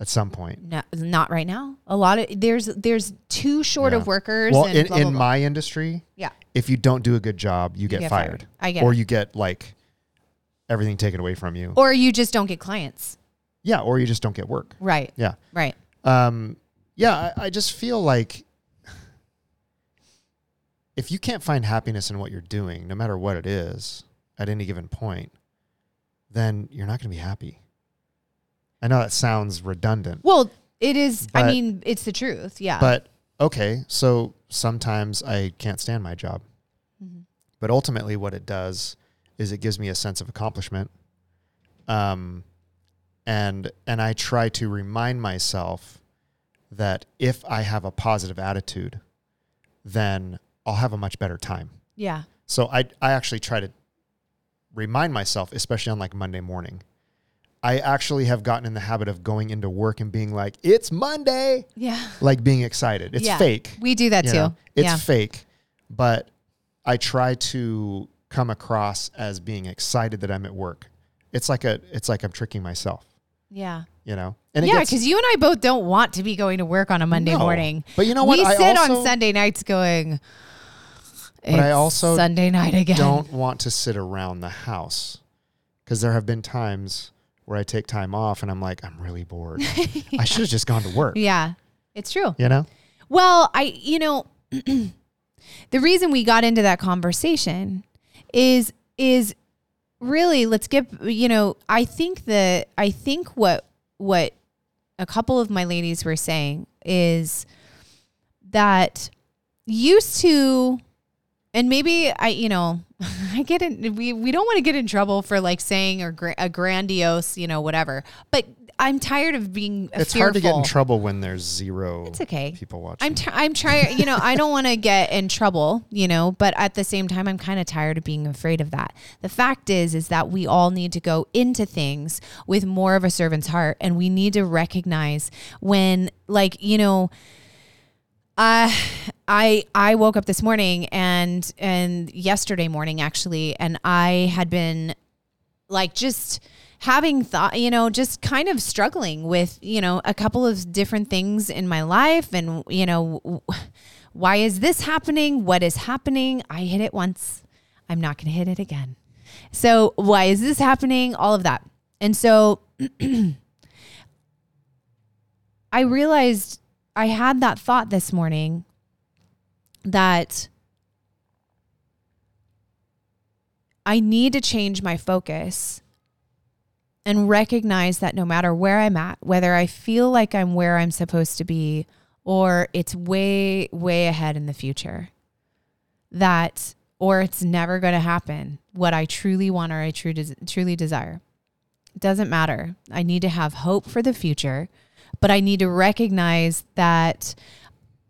at some point. No, not right now. A lot of there's there's too short yeah. of workers. Well, and in, blah, in blah, blah. my industry, yeah. if you don't do a good job, you, you get, get fired. fired. I get, or you get like everything taken away from you, or you just don't get clients. Yeah, or you just don't get work. Right. Yeah. Right. Um, yeah, I, I just feel like if you can't find happiness in what you're doing, no matter what it is, at any given point, then you're not going to be happy. I know that sounds redundant. Well, it is. But, I mean, it's the truth. Yeah. But okay, so sometimes I can't stand my job. Mm-hmm. But ultimately what it does is it gives me a sense of accomplishment. Um, and and I try to remind myself that if I have a positive attitude, then I'll have a much better time. Yeah. So I I actually try to remind myself, especially on like Monday morning, I actually have gotten in the habit of going into work and being like, it's Monday. Yeah. Like being excited. It's yeah. fake. We do that you too. Know? It's yeah. fake, but I try to come across as being excited that I'm at work. It's like a, it's like I'm tricking myself. Yeah. You know? And it yeah, because you and I both don't want to be going to work on a Monday no, morning. But you know what? We I sit also, on Sunday nights going, it's but I also Sunday night again. Don't want to sit around the house because there have been times where I take time off and I'm like, I'm really bored. yeah. I should have just gone to work. Yeah, it's true. You know? Well, I, you know, the reason we got into that conversation is, is really, let's get, you know, I think that, I think what, what a couple of my ladies were saying is that used to, and maybe I, you know, I get in, we, we don't want to get in trouble for like saying or gra- a grandiose, you know, whatever, but I'm tired of being It's fearful. Hard to get in trouble when there's zero it's okay. people watching. I'm t- I'm trying, you know, I don't want to get in trouble, you know, but at the same time, I'm kind of tired of being afraid of that. The fact is, is that we all need to go into things with more of a servant's heart. And we need to recognize when like, you know, Uh, I I woke up this morning and and yesterday morning actually, and I had been like just having thought, you know, just kind of struggling with, you know, a couple of different things in my life, and you know, why is this happening? What is happening? I hit it once. I'm not going to hit it again. So why is this happening? All of that, and so I realized. I had that thought this morning that I need to change my focus and recognize that no matter where I'm at, whether I feel like I'm where I'm supposed to be or it's way, way ahead in the future, that or it's never going to happen, what I truly want or I true des- truly desire. It doesn't matter. I need to have hope for the future. But I need to recognize that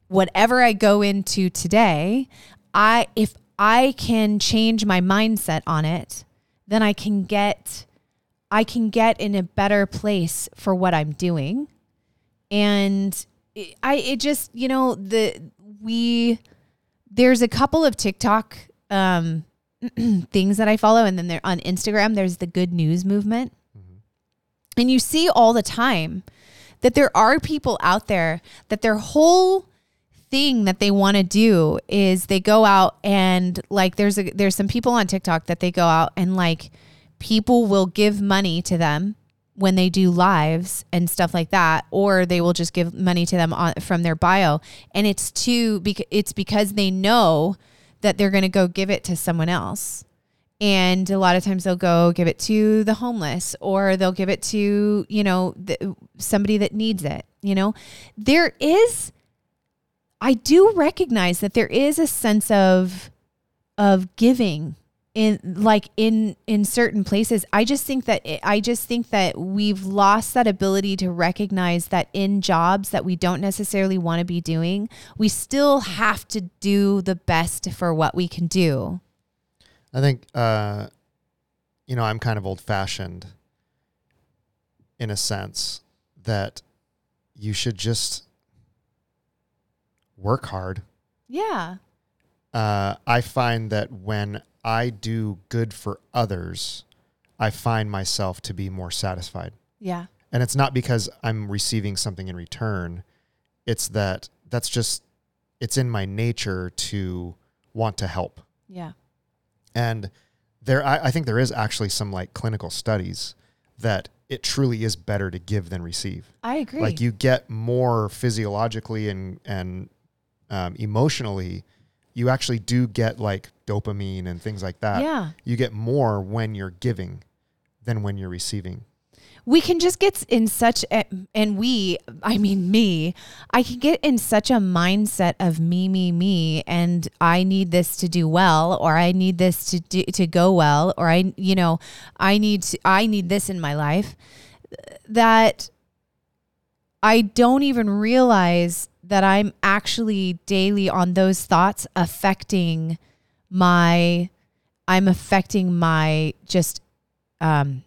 whatever I go into today, I if I can change my mindset on it, then I can get I can get in a better place for what I'm doing. And it, I it just, you know, the we there's a couple of TikTok um, things that I follow, and then they're on Instagram, there's the good news movement. Mm-hmm. And you see all the time that there are people out there that their whole thing that they want to do is they go out and like there's a there's some people on TikTok that they go out and like people will give money to them when they do lives and stuff like that, or they will just give money to them on, from their bio, and it's to it's because they know that they're going to go give it to someone else. And a lot of times they'll go give it to the homeless, or they'll give it to, you know, the, somebody that needs it. You know, there is, I do recognize that there is a sense of, of giving in like in, in certain places. I just think that, it, I just think that we've lost that ability to recognize that in jobs that we don't necessarily want to be doing, we still have to do the best for what we can do. I think, uh, you know, I'm kind of old fashioned in a sense that you should just work hard. Yeah. Uh, I find that when I do good for others, I find myself to be more satisfied. Yeah. And it's not because I'm receiving something in return. It's that that's just, it's in my nature to want to help. Yeah. And there, I, I think there is actually some like clinical studies that it truly is better to give than receive. I agree. Like you get more physiologically and, and um, emotionally, you actually do get like dopamine and things like that. Yeah. You get more when you're giving than when you're receiving. we can just get in such a, and we, I mean me, I can get in such a mindset of me, me, me, and I need this to do well, or I need this to do, to go well, or I, you know, I need, to, I need this in my life, that I don't even realize that I'm actually daily on those thoughts affecting my, I'm affecting my just, um,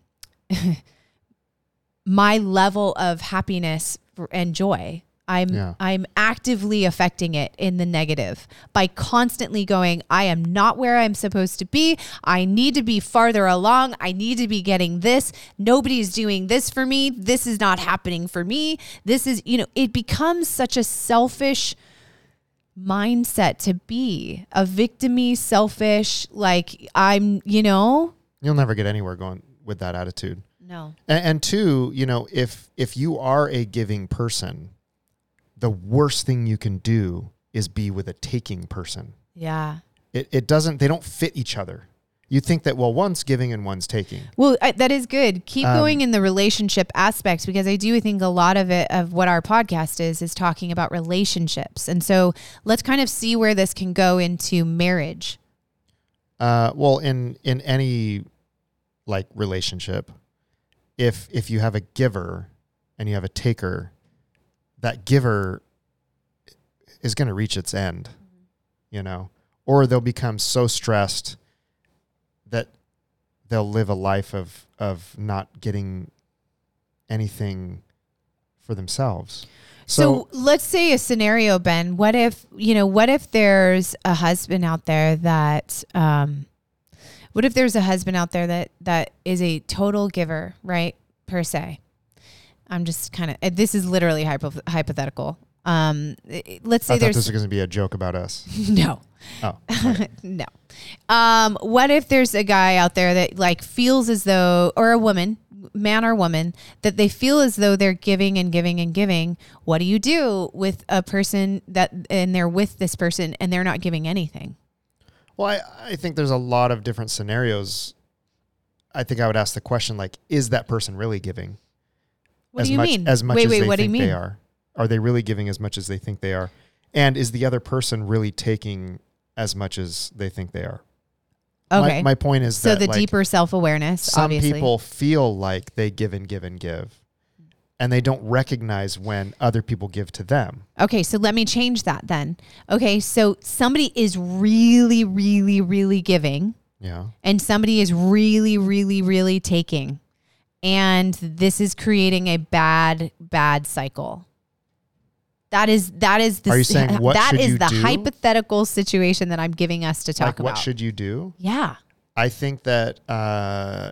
my level of happiness and joy. I'm yeah. I'm actively affecting it in the negative by constantly going, I am not where I'm supposed to be. I need to be farther along. I need to be getting this. Nobody's doing this for me. This is not happening for me. This is, you know, it becomes such a selfish mindset to be a victim-y, selfish, like I'm, you know. You'll never get anywhere going with that attitude. No. And, and two, you know, if if you are a giving person, the worst thing you can do is be with a taking person. Yeah. It it doesn't, they don't fit each other. You think that, well, one's giving and one's taking. Well, I, that is good. Keep um, going in the relationship aspects, because I do think a lot of it, of what our podcast is, is talking about relationships. And so let's kind of see where this can go into marriage. Uh, well, in, in any like relationship, if if you have a giver and you have a taker, that giver is going to reach its end, mm-hmm. you know, or they'll become so stressed that they'll live a life of of not getting anything for themselves. So, so let's say a scenario, Ben. What if, you know, what if there's a husband out there that, um, what if there's a husband out there that that is a total giver, right, per se? I'm just kind of, this is literally hypo, hypothetical. Um, let's say I there's... I thought this was going to be a joke about us. No. Oh. Okay. No. Um, what if there's a guy out there that like feels as though, or a woman, man or woman, that they feel as though they're giving and giving and giving. What do you do with a person that, and they're with this person and they're not giving anything? Well, I, I think there's a lot of different scenarios. I think I would ask the question, like, is that person really giving? What as do you much, mean? As much wait, as wait, they what think do you mean? They are. Are they really giving as much as they think they are? And is the other person really taking as much as they think they are? Okay. My, my point is so that, so the like, deeper self-awareness, some obviously. Some people feel like they give and give and give, and they don't recognize when other people give to them. Okay, so let me change that then. Okay, so somebody is really, really, really giving. Yeah. And somebody is really, really, really taking. And this is creating a bad, bad cycle. That is, that is the, Are you saying what that should is you the do? Hypothetical situation that I'm giving us to talk like what about. What should you do? Yeah. I think that, uh,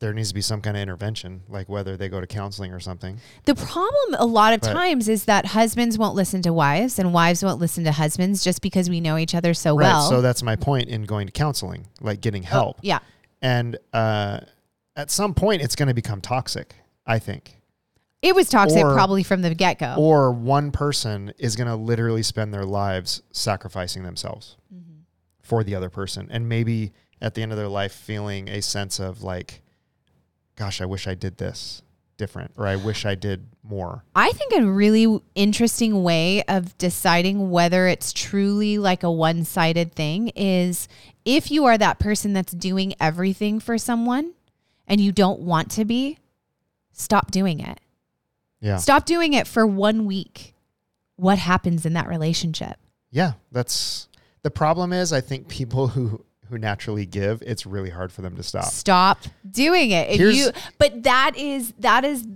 there needs to be some kind of intervention, like whether they go to counseling or something. The problem a lot of but, times is that husbands won't listen to wives and wives won't listen to husbands just because we know each other so right, well. So that's my point in going to counseling, like getting help. Oh, yeah. And, uh, at some point, it's going to become toxic, I think. It was toxic or, probably from the get-go. Or one person is going to literally spend their lives sacrificing themselves mm-hmm. for the other person. And maybe at the end of their life feeling a sense of like, gosh, I wish I did this different, or I wish I did more. I think a really interesting way of deciding whether it's truly like a one-sided thing is if you are that person that's doing everything for someone, and you don't want to be, stop doing it. Yeah. Stop doing it for one week. What happens in that relationship? Yeah, that's the problem is I think people who, who naturally give, it's really hard for them to stop. Stop doing it. If Here's, you, but that is, that is,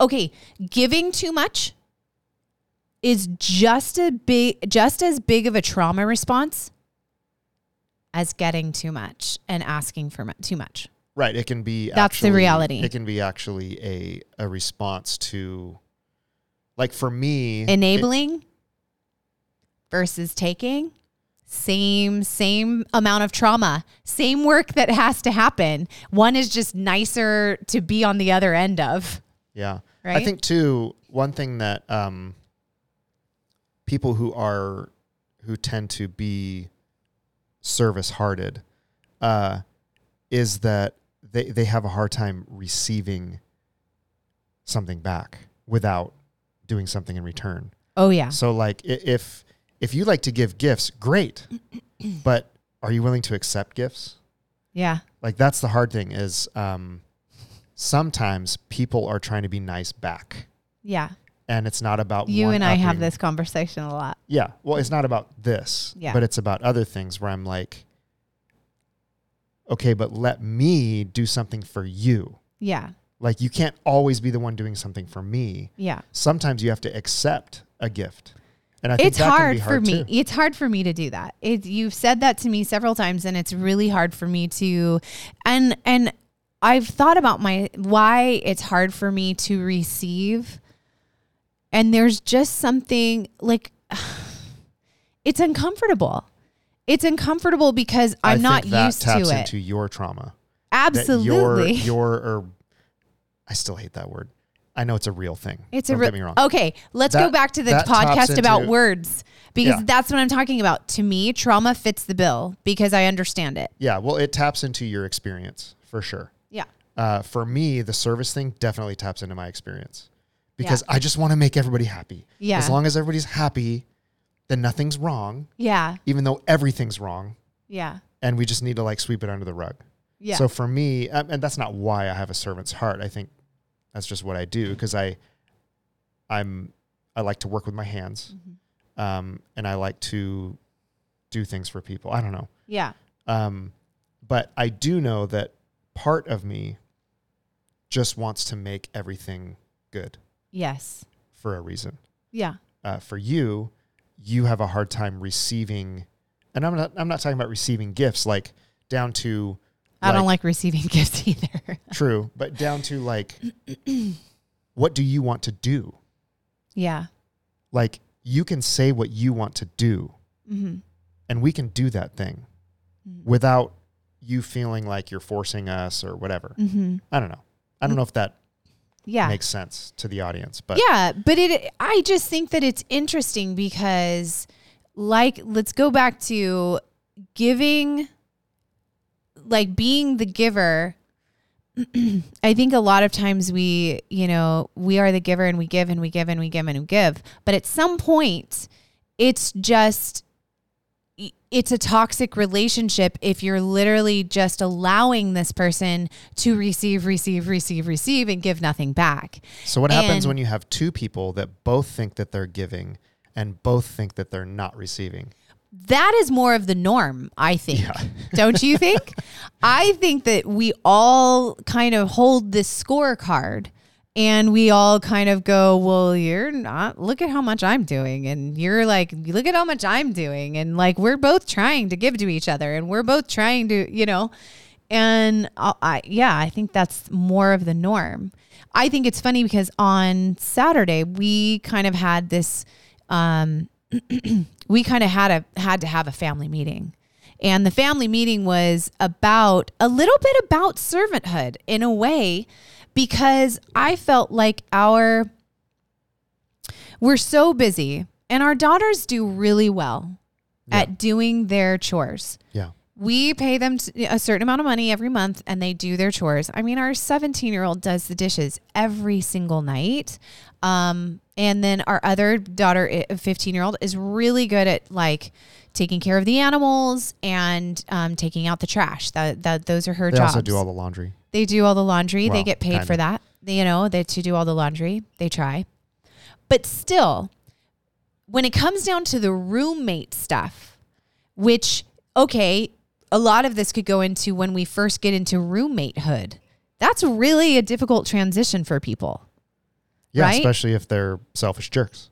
okay, giving too much is just a big, just as big of a trauma response as getting too much and asking for too much. Right. It can be, that's actually, the reality. It can be actually a, a response to, like for me, enabling it, versus taking, same, same amount of trauma, same work that has to happen. One is just nicer to be on the other end of. Yeah. Right? I think too, one thing that, um, people who are, who tend to be service hearted, uh, is that, They they have a hard time receiving something back without doing something in return. Oh, yeah. So, like, if if you like to give gifts, great. But are you willing to accept gifts? Yeah. Like, that's the hard thing is um, sometimes people are trying to be nice back. Yeah. And it's not about you and I upping. Have this conversation a lot. Yeah. Well, it's not about this, yeah. but it's about other things where I'm like, okay, but let me do something for you. Yeah. Like you can't always be the one doing something for me. Yeah. Sometimes you have to accept a gift. And I think it's that hard, can be hard for me. Too. It's hard for me to do that. It, you've said that to me several times and it's really hard for me to, and, and I've thought about my, why it's hard for me to receive. And there's just something like, it's uncomfortable. It's uncomfortable because I'm I not think that used taps to it. Taps into your trauma. Absolutely. That your, your, or I still hate that word. I know it's a real thing. It's Don't a real, get me wrong. Okay. Let's that, go back to the podcast about into, words because yeah. that's what I'm talking about. To me, trauma fits the bill because I understand it. Yeah. Well, it taps into your experience for sure. Yeah. Uh, for me, the service thing definitely taps into my experience. Because yeah. I just want to make everybody happy. Yeah. As long as everybody's happy, then nothing's wrong. Yeah. Even though everything's wrong. Yeah. And we just need to like sweep it under the rug. Yeah. So for me, and that's not why I have a servant's heart. I think that's just what I do because I, I'm, I like to work with my hands, mm-hmm. um, and I like to do things for people. I don't know. Yeah. Um, but I do know that part of me just wants to make everything good. Yes. For a reason. Yeah. Uh, for you, you have a hard time receiving, and I'm not I'm not talking about receiving gifts, like down to... I like, don't like receiving gifts either. True. But down to like, what do you want to do? Yeah. Like you can say what you want to do mm-hmm. and we can do that thing mm-hmm. without you feeling like you're forcing us or whatever. Mm-hmm. I don't know. I don't mm-hmm. know if that... Yeah. Makes sense to the audience. But yeah, but it I just think that it's interesting because like let's go back to giving, like being the giver. I think a lot of times we, you know, we are the giver and we give and we give and we give and we give. But at some point, it's just it's a toxic relationship if you're literally just allowing this person to receive, receive, receive, receive, and give nothing back. So what and happens when you have two people that both think that they're giving and both think that they're not receiving? That is more of the norm, I think. Yeah. Don't you think? I think that we all kind of hold this scorecard. And we all kind of go, well, you're not, look at how much I'm doing. And you're like, look at how much I'm doing. And like, we're both trying to give to each other and we're both trying to, you know, and I, I yeah, I think that's more of the norm. I think it's funny because on Saturday we kind of had this, um, we kind of had a, had to have a family meeting. And the family meeting was about a little bit about servanthood in a way, because I felt like our, we're so busy and our daughters do really well yeah. at doing their chores. Yeah. We pay them a certain amount of money every month and they do their chores. I mean, our seventeen year old does the dishes every single night. Um, and then our other daughter, fifteen year old is really good at like taking care of the animals and, um, taking out the trash that, that those are her they jobs. They also do all the laundry. They do all the laundry. Well, they get paid kinda. for that. They, you know, they to do all the laundry. They try. But still, when it comes down to the roommate stuff, which, okay, a lot of this could go into when we first get into roommatehood. That's really a difficult transition for people. Yeah, right? Especially if they're selfish jerks.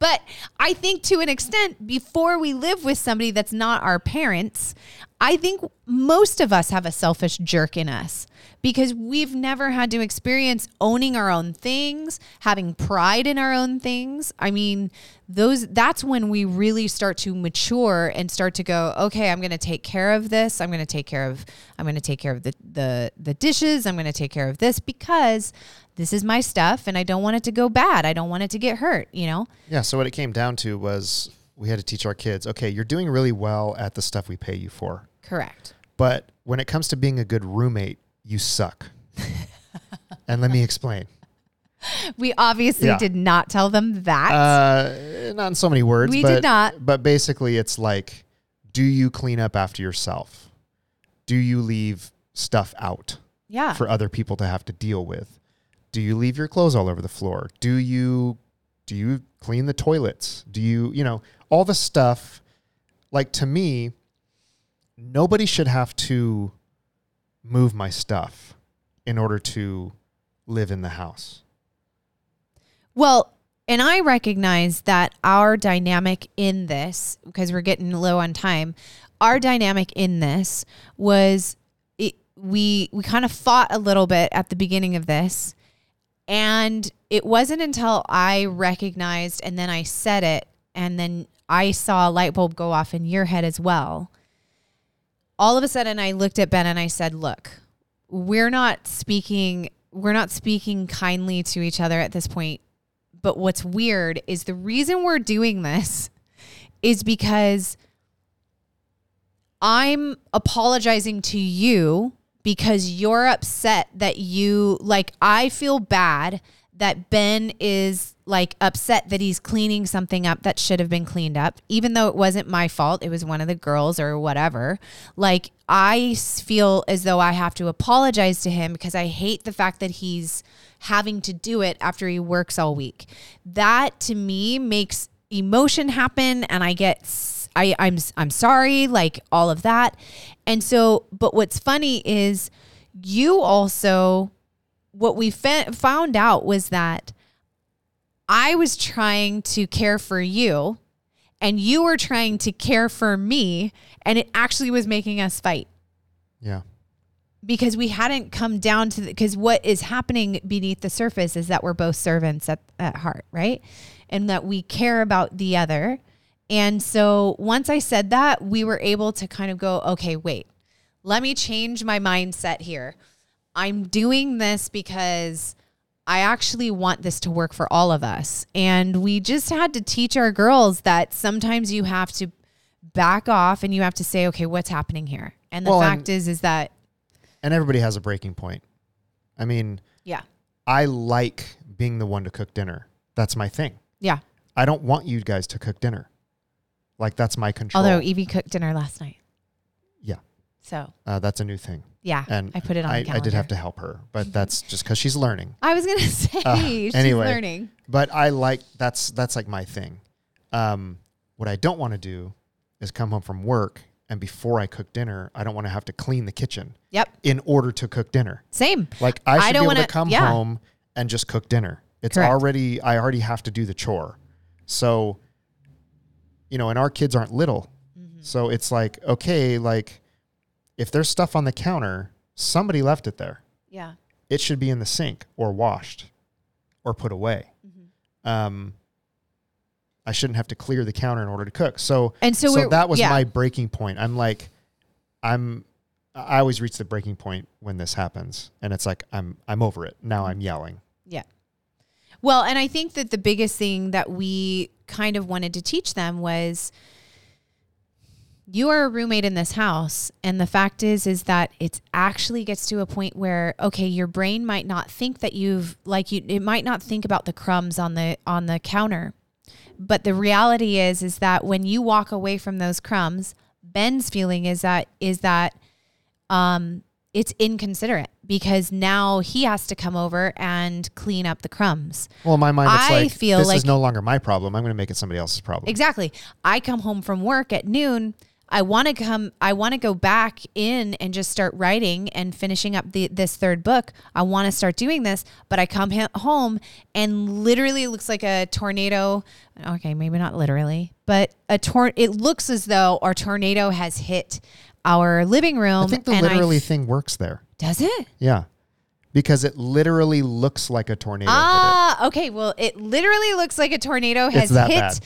But I think to an extent, before we live with somebody that's not our parents, I think most of us have a selfish jerk in us because we've never had to experience owning our own things, having pride in our own things. I mean, those that's when we really start to mature and start to go, okay, I'm going to take care of this. I'm going to take care of, I'm going to take care of the, the, the dishes. I'm going to take care of this because this is my stuff and I don't want it to go bad. I don't want it to get hurt, you know? Yeah. So what it came down to was we had to teach our kids, okay, you're doing really well at the stuff we pay you for. Correct. But when it comes to being a good roommate, you suck. and let me explain. We obviously yeah. did not tell them that. Uh, not in so many words. We but, did not. But basically it's like, do you clean up after yourself? Do you leave stuff out yeah. for other people to have to deal with? Do you leave your clothes all over the floor? Do you do you clean the toilets? Do you, you know, all the stuff. Like, to me, nobody should have to move my stuff in order to live in the house. Well, and I recognize that our dynamic in this, because we're getting low on time, our dynamic in this was it, we we kind of fought a little bit at the beginning of this. And it wasn't until I recognized and then I said it, and then I saw a light bulb go off in your head as well. All of a sudden I looked at Ben and I said, look, we're not speaking, we're not speaking kindly to each other at this point. But what's weird is the reason we're doing this is because I'm apologizing to you because you're upset that you, like, I feel bad that Ben is like upset that he's cleaning something up that should have been cleaned up, even though it wasn't my fault. It was one of the girls or whatever. Like, I feel as though I have to apologize to him because I hate the fact that he's having to do it after he works all week. That to me makes emotion happen. And I get, I, I'm, I'm sorry, like all of that. And so, but what's funny is you also, what we fa- found out was that I was trying to care for you and you were trying to care for me, and it actually was making us fight. Yeah. Because we hadn't come down to the, because what is happening beneath the surface is that we're both servants at, at heart, right? And that we care about the other. And so once I said that, we were able to kind of go, okay, wait, let me change my mindset here. I'm doing this because I actually want this to work for all of us. And we just had to teach our girls that sometimes you have to back off and you have to say, okay, what's happening here? And the well, fact and, is, is that. And everybody has a breaking point. I mean, yeah, I like being the one to cook dinner. That's my thing. Yeah. I don't want you guys to cook dinner. Like, that's my control. Although Evie cooked dinner last night. Yeah. So uh, that's a new thing. Yeah, and I put it on I, the calendar. I did have to help her, but that's just because she's learning. I was going to say, uh, she's anyway, learning. But I like, that's that's like my thing. Um, what I don't want to do is come home from work, and before I cook dinner, I don't want to have to clean the kitchen. Yep. In order to cook dinner. Same. Like, I should I don't be able wanna, to come yeah. home and just cook dinner. It's Correct. already, I already have to do the chore. So, you know, and our kids aren't little. Mm-hmm. So it's like, okay, like, if there's stuff on the counter, somebody left it there. Yeah. It should be in the sink or washed or put away. Mm-hmm. Um, I shouldn't have to clear the counter in order to cook. So, and so, so that was yeah. my breaking point. I'm like, I'm, I always reach the breaking point when this happens, and it's like, I'm, I'm over it. Now I'm yelling. Yeah. Well, and I think that the biggest thing that we kind of wanted to teach them was, you are a roommate in this house, and the fact is, is that it actually gets to a point where, okay, your brain might not think that you've, like, you, it might not think about the crumbs on the on the counter, but the reality is, is that when you walk away from those crumbs, Ben's feeling is that is that, um, it's inconsiderate because now he has to come over and clean up the crumbs. Well, in my mind, it's I like, feel this like, is no longer my problem. I'm going to make it somebody else's problem. Exactly. I come home from work at noon. I want to come, I want to go back in and just start writing and finishing up the, this third book. I want to start doing this, but I come ha- home and literally it looks like a tornado. Okay. Maybe not literally, but a tor- it looks as though our tornado has hit our living room. I think the and literally f- thing works there. Does it? Yeah. Because it literally looks like a tornado. Ah, okay. Well, it literally looks like a tornado has it's that hit. Bad.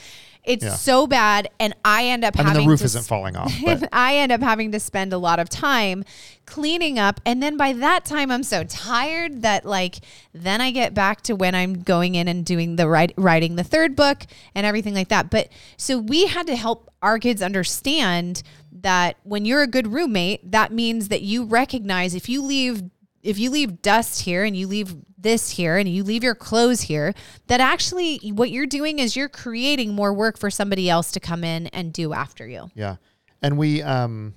It's yeah. so bad, and I end up I having mean, the roof to isn't sp- falling off. But. I end up having to spend a lot of time cleaning up, and then by that time, I'm so tired that, like, then I get back to when I'm going in and doing the write- writing the third book and everything like that. But so we had to help our kids understand that when you're a good roommate, that means that you recognize if you leave if you leave dust here and you leave this here and you leave your clothes here, that actually what you're doing is you're creating more work for somebody else to come in and do after you. Yeah. And we, um,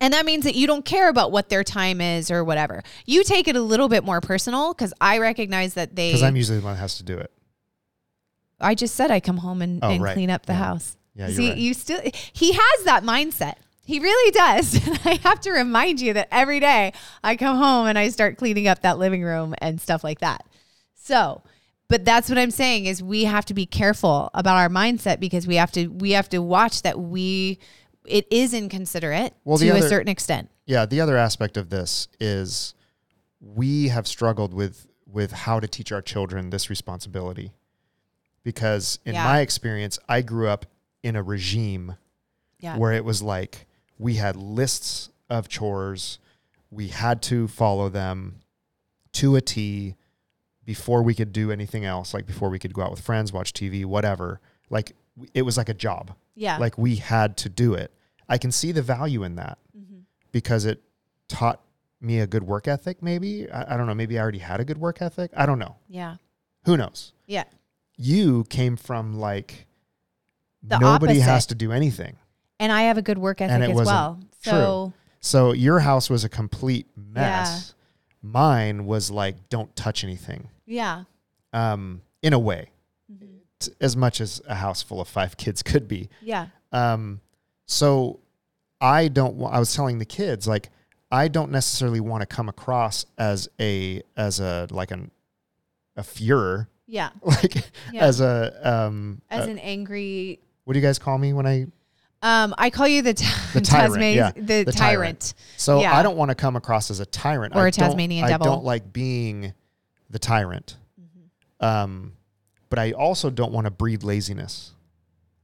and that means that you don't care about what their time is or whatever. You take it a little bit more personal because I recognize that they... Because I'm usually the one that has to do it. I just said I come home and, oh, and right. clean up the yeah. house. Yeah, you're See, right. you still, he has that mindset. He really does. I have to remind you that every day I come home and I start cleaning up that living room and stuff like that. So... But that's what I'm saying is we have to be careful about our mindset because we have to we have to watch that we it is inconsiderate well, to other, a certain extent. Yeah, the other aspect of this is we have struggled with with how to teach our children this responsibility because in yeah. my experience, I grew up in a regime yeah. where it was like we had lists of chores, we had to follow them to a T. Before we could do anything else, like before we could go out with friends, watch T V, whatever, like it was like a job. Yeah. Like we had to do it. I can see the value in that mm-hmm. because it taught me a good work ethic, maybe. I, I don't know. Maybe I already had a good work ethic. I don't know. Yeah. Who knows? Yeah. You came from like the nobody opposite. Has to do anything. And I have a good work ethic and it as wasn't well. True. So So your house was a complete mess. Yeah. Mine was like, don't touch anything. Yeah. Um, in a way, mm-hmm. t- as much as a house full of five kids could be. Yeah. Um, so I don't, w- I was telling the kids, like, I don't necessarily want to come across as a, as a, like an, a furor. Yeah. Like yeah. as a, um, as a, an angry, what do you guys call me when I, Um, I call you the, t- the tyrant. Tasmanian, yeah. the, the tyrant. tyrant. So yeah. I don't want to come across as a tyrant. Or I a Tasmanian I devil. I don't like being the tyrant. Mm-hmm. Um, but I also don't want to breed laziness.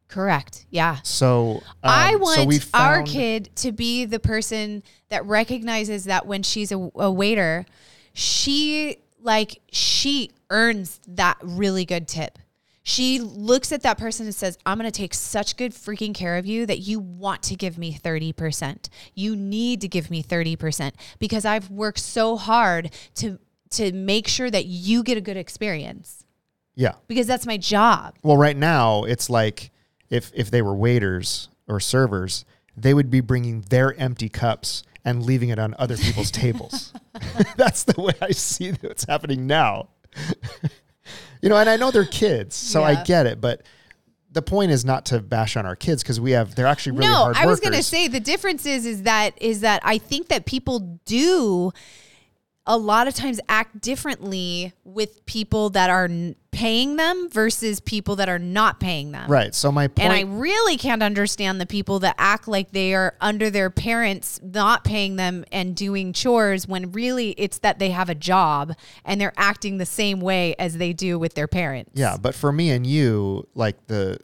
Correct. Yeah. So um, I want so we found- our kid to be the person that recognizes that when she's a, a waiter, she like she earns that really good tip. She looks at that person and says, I'm going to take such good freaking care of you that you want to give me thirty percent. You need to give me thirty percent because I've worked so hard to to make sure that you get a good experience. Yeah. Because that's my job. Well, right now, it's like if if they were waiters or servers, they would be bringing their empty cups and leaving it on other people's tables. That's the way I see what's happening now. You know, and I know they're kids, so yeah. I get it. But the point is not to bash on our kids because we have, they're actually really no, hard workers. No, I was going to say the difference is, is that, is that I think that people do a lot of times act differently with people that are n- paying them versus people that are not paying them. Right. So my point. And I really can't understand the people that act like they are under their parents, not paying them and doing chores when really it's that they have a job and they're acting the same way as they do with their parents. Yeah. But for me and you, like the,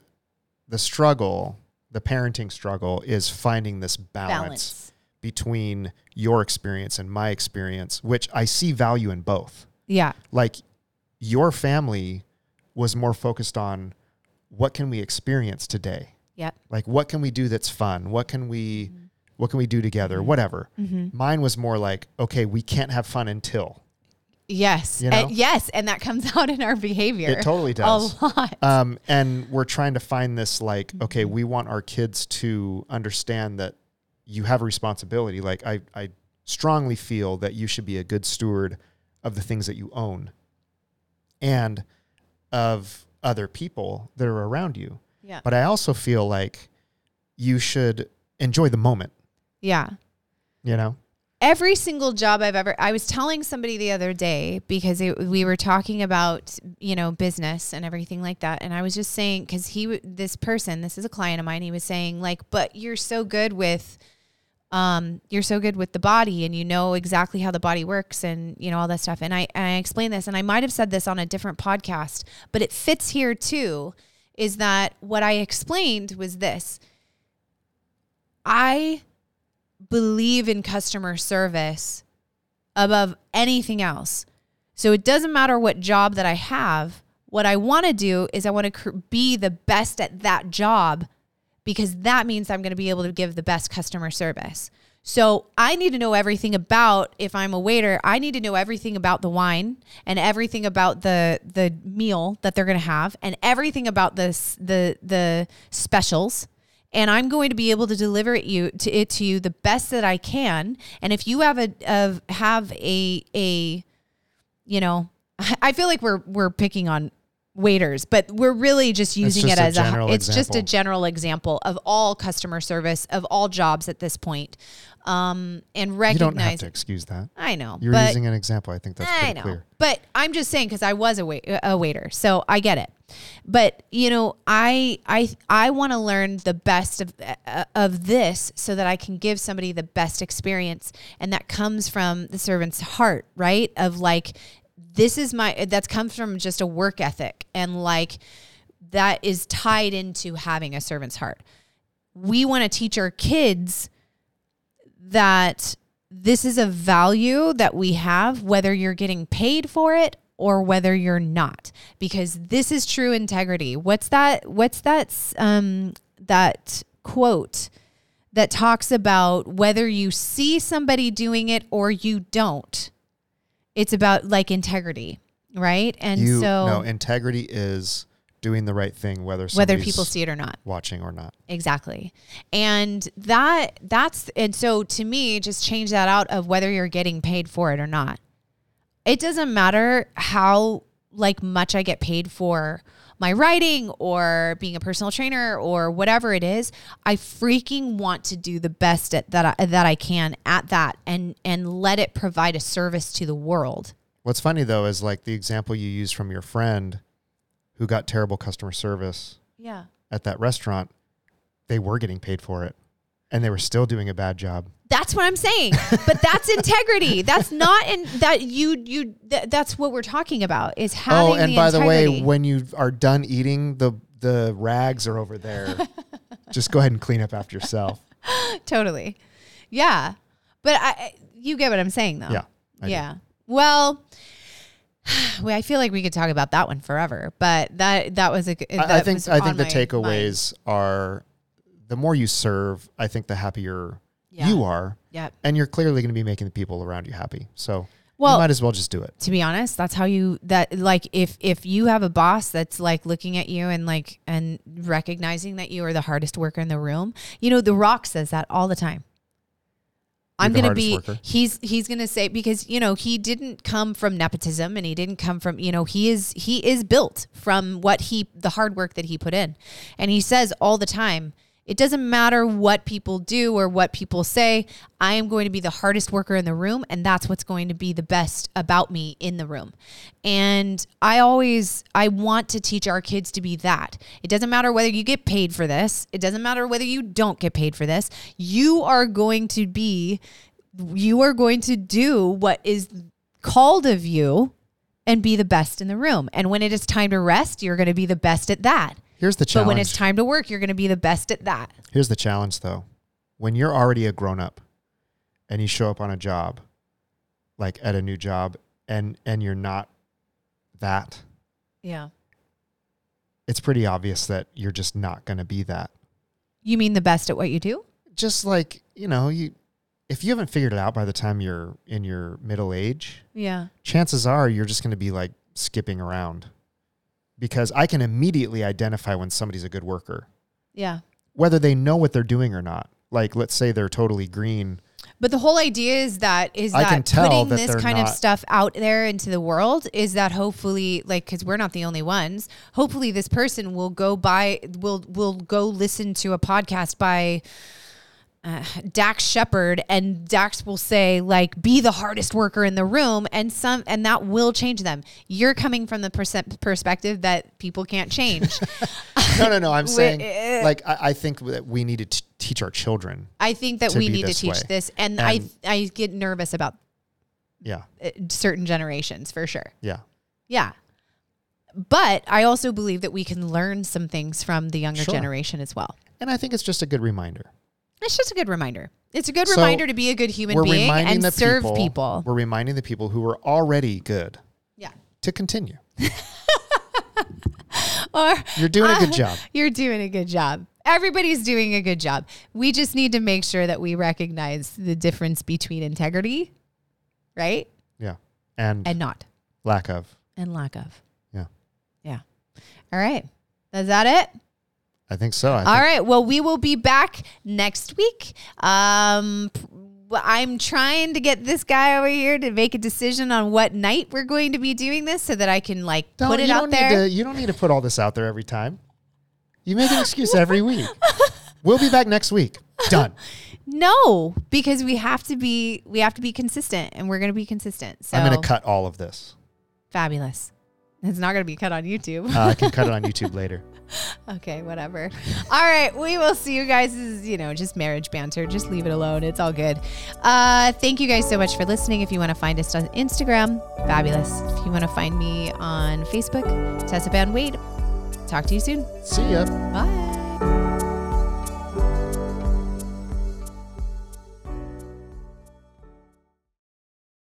the struggle, the parenting struggle is finding this balance. balance. Between your experience and my experience, which I see value in both. Yeah. Like your family was more focused on what can we experience today? Yeah. Like what can we do that's fun? What can we, mm-hmm. what can we do together? Whatever. Mm-hmm. Mine was more like, okay, we can't have fun until. Yes. You know? And yes. And that comes out in our behavior. It totally does. A lot. Um, and we're trying to find this like, okay, we want our kids to understand that you have a responsibility. Like I, I strongly feel that you should be a good steward of the things that you own and of other people that are around you. Yeah. But I also feel like you should enjoy the moment. Yeah. You know? Every single job I've ever, I was telling somebody the other day because it, we were talking about, you know, business and everything like that. And I was just saying, cause he, this person, this is a client of mine. He was saying like, but you're so good with, um, you're so good with the body and you know exactly how the body works and you know, all that stuff. And I, and I explained this and I might've said this on a different podcast, but it fits here too, is that what I explained was this. I believe in customer service above anything else. So it doesn't matter what job that I have. What I want to do is I want to cr- be the best at that job because that means I'm going to be able to give the best customer service. So I need to know everything about, if I'm a waiter, I need to know everything about the wine and everything about the the meal that they're going to have and everything about the, the, the specials. And I'm going to be able to deliver it you to it to you the best that I can. And if you have a, a have a, a, you know, I feel like we're, we're picking on waiters, but we're really just using it as a, a it's example. just a general example of all customer service, of all jobs at this point. Um, and recognize. You don't have to excuse that. I know. You're using an example. I think that's pretty I know, clear. But I'm just saying, cause I was a, wait, a waiter, so I get it. But you know, I, I, I want to learn the best of, uh, of this so that I can give somebody the best experience. And that comes from the servant's heart, right? Of like, This is my, that's comes from just a work ethic, and like that is tied into having a servant's heart. We want to teach our kids that this is a value that we have, whether you're getting paid for it or whether you're not, because this is true integrity. What's that? What's that? Um, that quote that talks about whether you see somebody doing it or you don't. It's about like integrity, right? And you, so no, integrity is doing the right thing, whether whether people see it or not, watching or not. Exactly, and that that's and so to me, just change that out of whether you're getting paid for it or not. It doesn't matter how like much I get paid for my writing or being a personal trainer or whatever it is. I freaking want to do the best at that I, that I can at that, and and let it provide a service to the world. What's funny though is like the example you used from your friend who got terrible customer service yeah. at that restaurant, they were getting paid for it and they were still doing a bad job. That's what I'm saying. But that's integrity. That's not in that you, you, th- that's what we're talking about is having the integrity. Oh, and by the way, when you are done eating, the, the rags are over there. Just go ahead and clean up after yourself. Totally. Yeah. But I, you get what I'm saying though. Yeah. I yeah. Do. Well, well, I feel like we could talk about that one forever, but that, that was a good, I think, I think the takeaways mind. are the more you serve, I think the happier Yeah. you are, yep. and you're clearly going to be making the people around you happy. So well, you might as well just do it. To be honest, that's how you, that like, if, if you have a boss that's like looking at you and like, and recognizing that you are the hardest worker in the room, you know, The Rock says that all the time. You're I'm going to be, worker. he's, he's going to say, because, you know, he didn't come from nepotism and he didn't come from, you know, he is, he is built from what he, the hard work that he put in. And he says all the time, it doesn't matter what people do or what people say. I am going to be the hardest worker in the room, and that's what's going to be the best about me in the room. And I always, I want to teach our kids to be that. It doesn't matter whether you get paid for this. It doesn't matter whether you don't get paid for this. You are going to be, you are going to do what is called of you and be the best in the room. And when it is time to rest, you're going to be the best at that. Here's the challenge. But when it's time to work, you're going to be the best at that. Here's the challenge, though. When you're already a grown-up and you show up on a job, like at a new job, and and you're not that. Yeah. It's pretty obvious that you're just not going to be that. You mean the best at what you do? Just like, you know, you if you haven't figured it out by the time you're in your middle age, yeah. chances are you're just going to be like skipping around. Because I can immediately identify when somebody's a good worker. Yeah. Whether they know what they're doing or not. Like, let's say they're totally green. But the whole idea is that, is I that can tell putting that this kind not, of stuff out there into the world is that hopefully, like, because we're not the only ones, hopefully this person will go by, will, will go listen to a podcast by uh, Dax Shepard, and Dax will say, like, be the hardest worker in the room, and some, and that will change them. You're coming from the percent perspective that people can't change. no, no, no. I'm saying, like, I, I think that we need to t- teach our children. I think that we need to teach this, and, and I, I get nervous about, yeah, certain generations for sure. Yeah, yeah. But I also believe that we can learn some things from the younger sure. generation as well. And I think it's just a good reminder. It's just a good reminder. It's a good so reminder to be a good human being and serve people, people. We're reminding the people who are already good yeah. to continue. or, you're doing uh, a good job. You're doing a good job. everybody's doing a good job. We just need to make sure that we recognize the difference between integrity, right? Yeah. And and not. Lack of. And lack of. Yeah. Yeah. All right. Is that it? I think so. I All think- right. Well, we will be back next week. Um, I'm trying to get this guy over here to make a decision on what night we're going to be doing this so that I can like don't, put it out there. To, you don't need to put all this out there every time. You make an excuse every week. We'll be back next week. Done. No, because we have to be, we have to be consistent, and we're going to be consistent. So I'm going to cut all of this. Fabulous. It's not going to be cut on YouTube. uh, I can cut it on YouTube later. Okay, whatever. All right, we will see you guys. This is, you know, just marriage banter. Just leave it alone. It's all good. Uh, thank you guys so much for listening. If you want to find us on Instagram, fabulous. If you want to find me on Facebook, Tessa Van Wade. Talk to you soon. See ya. Bye.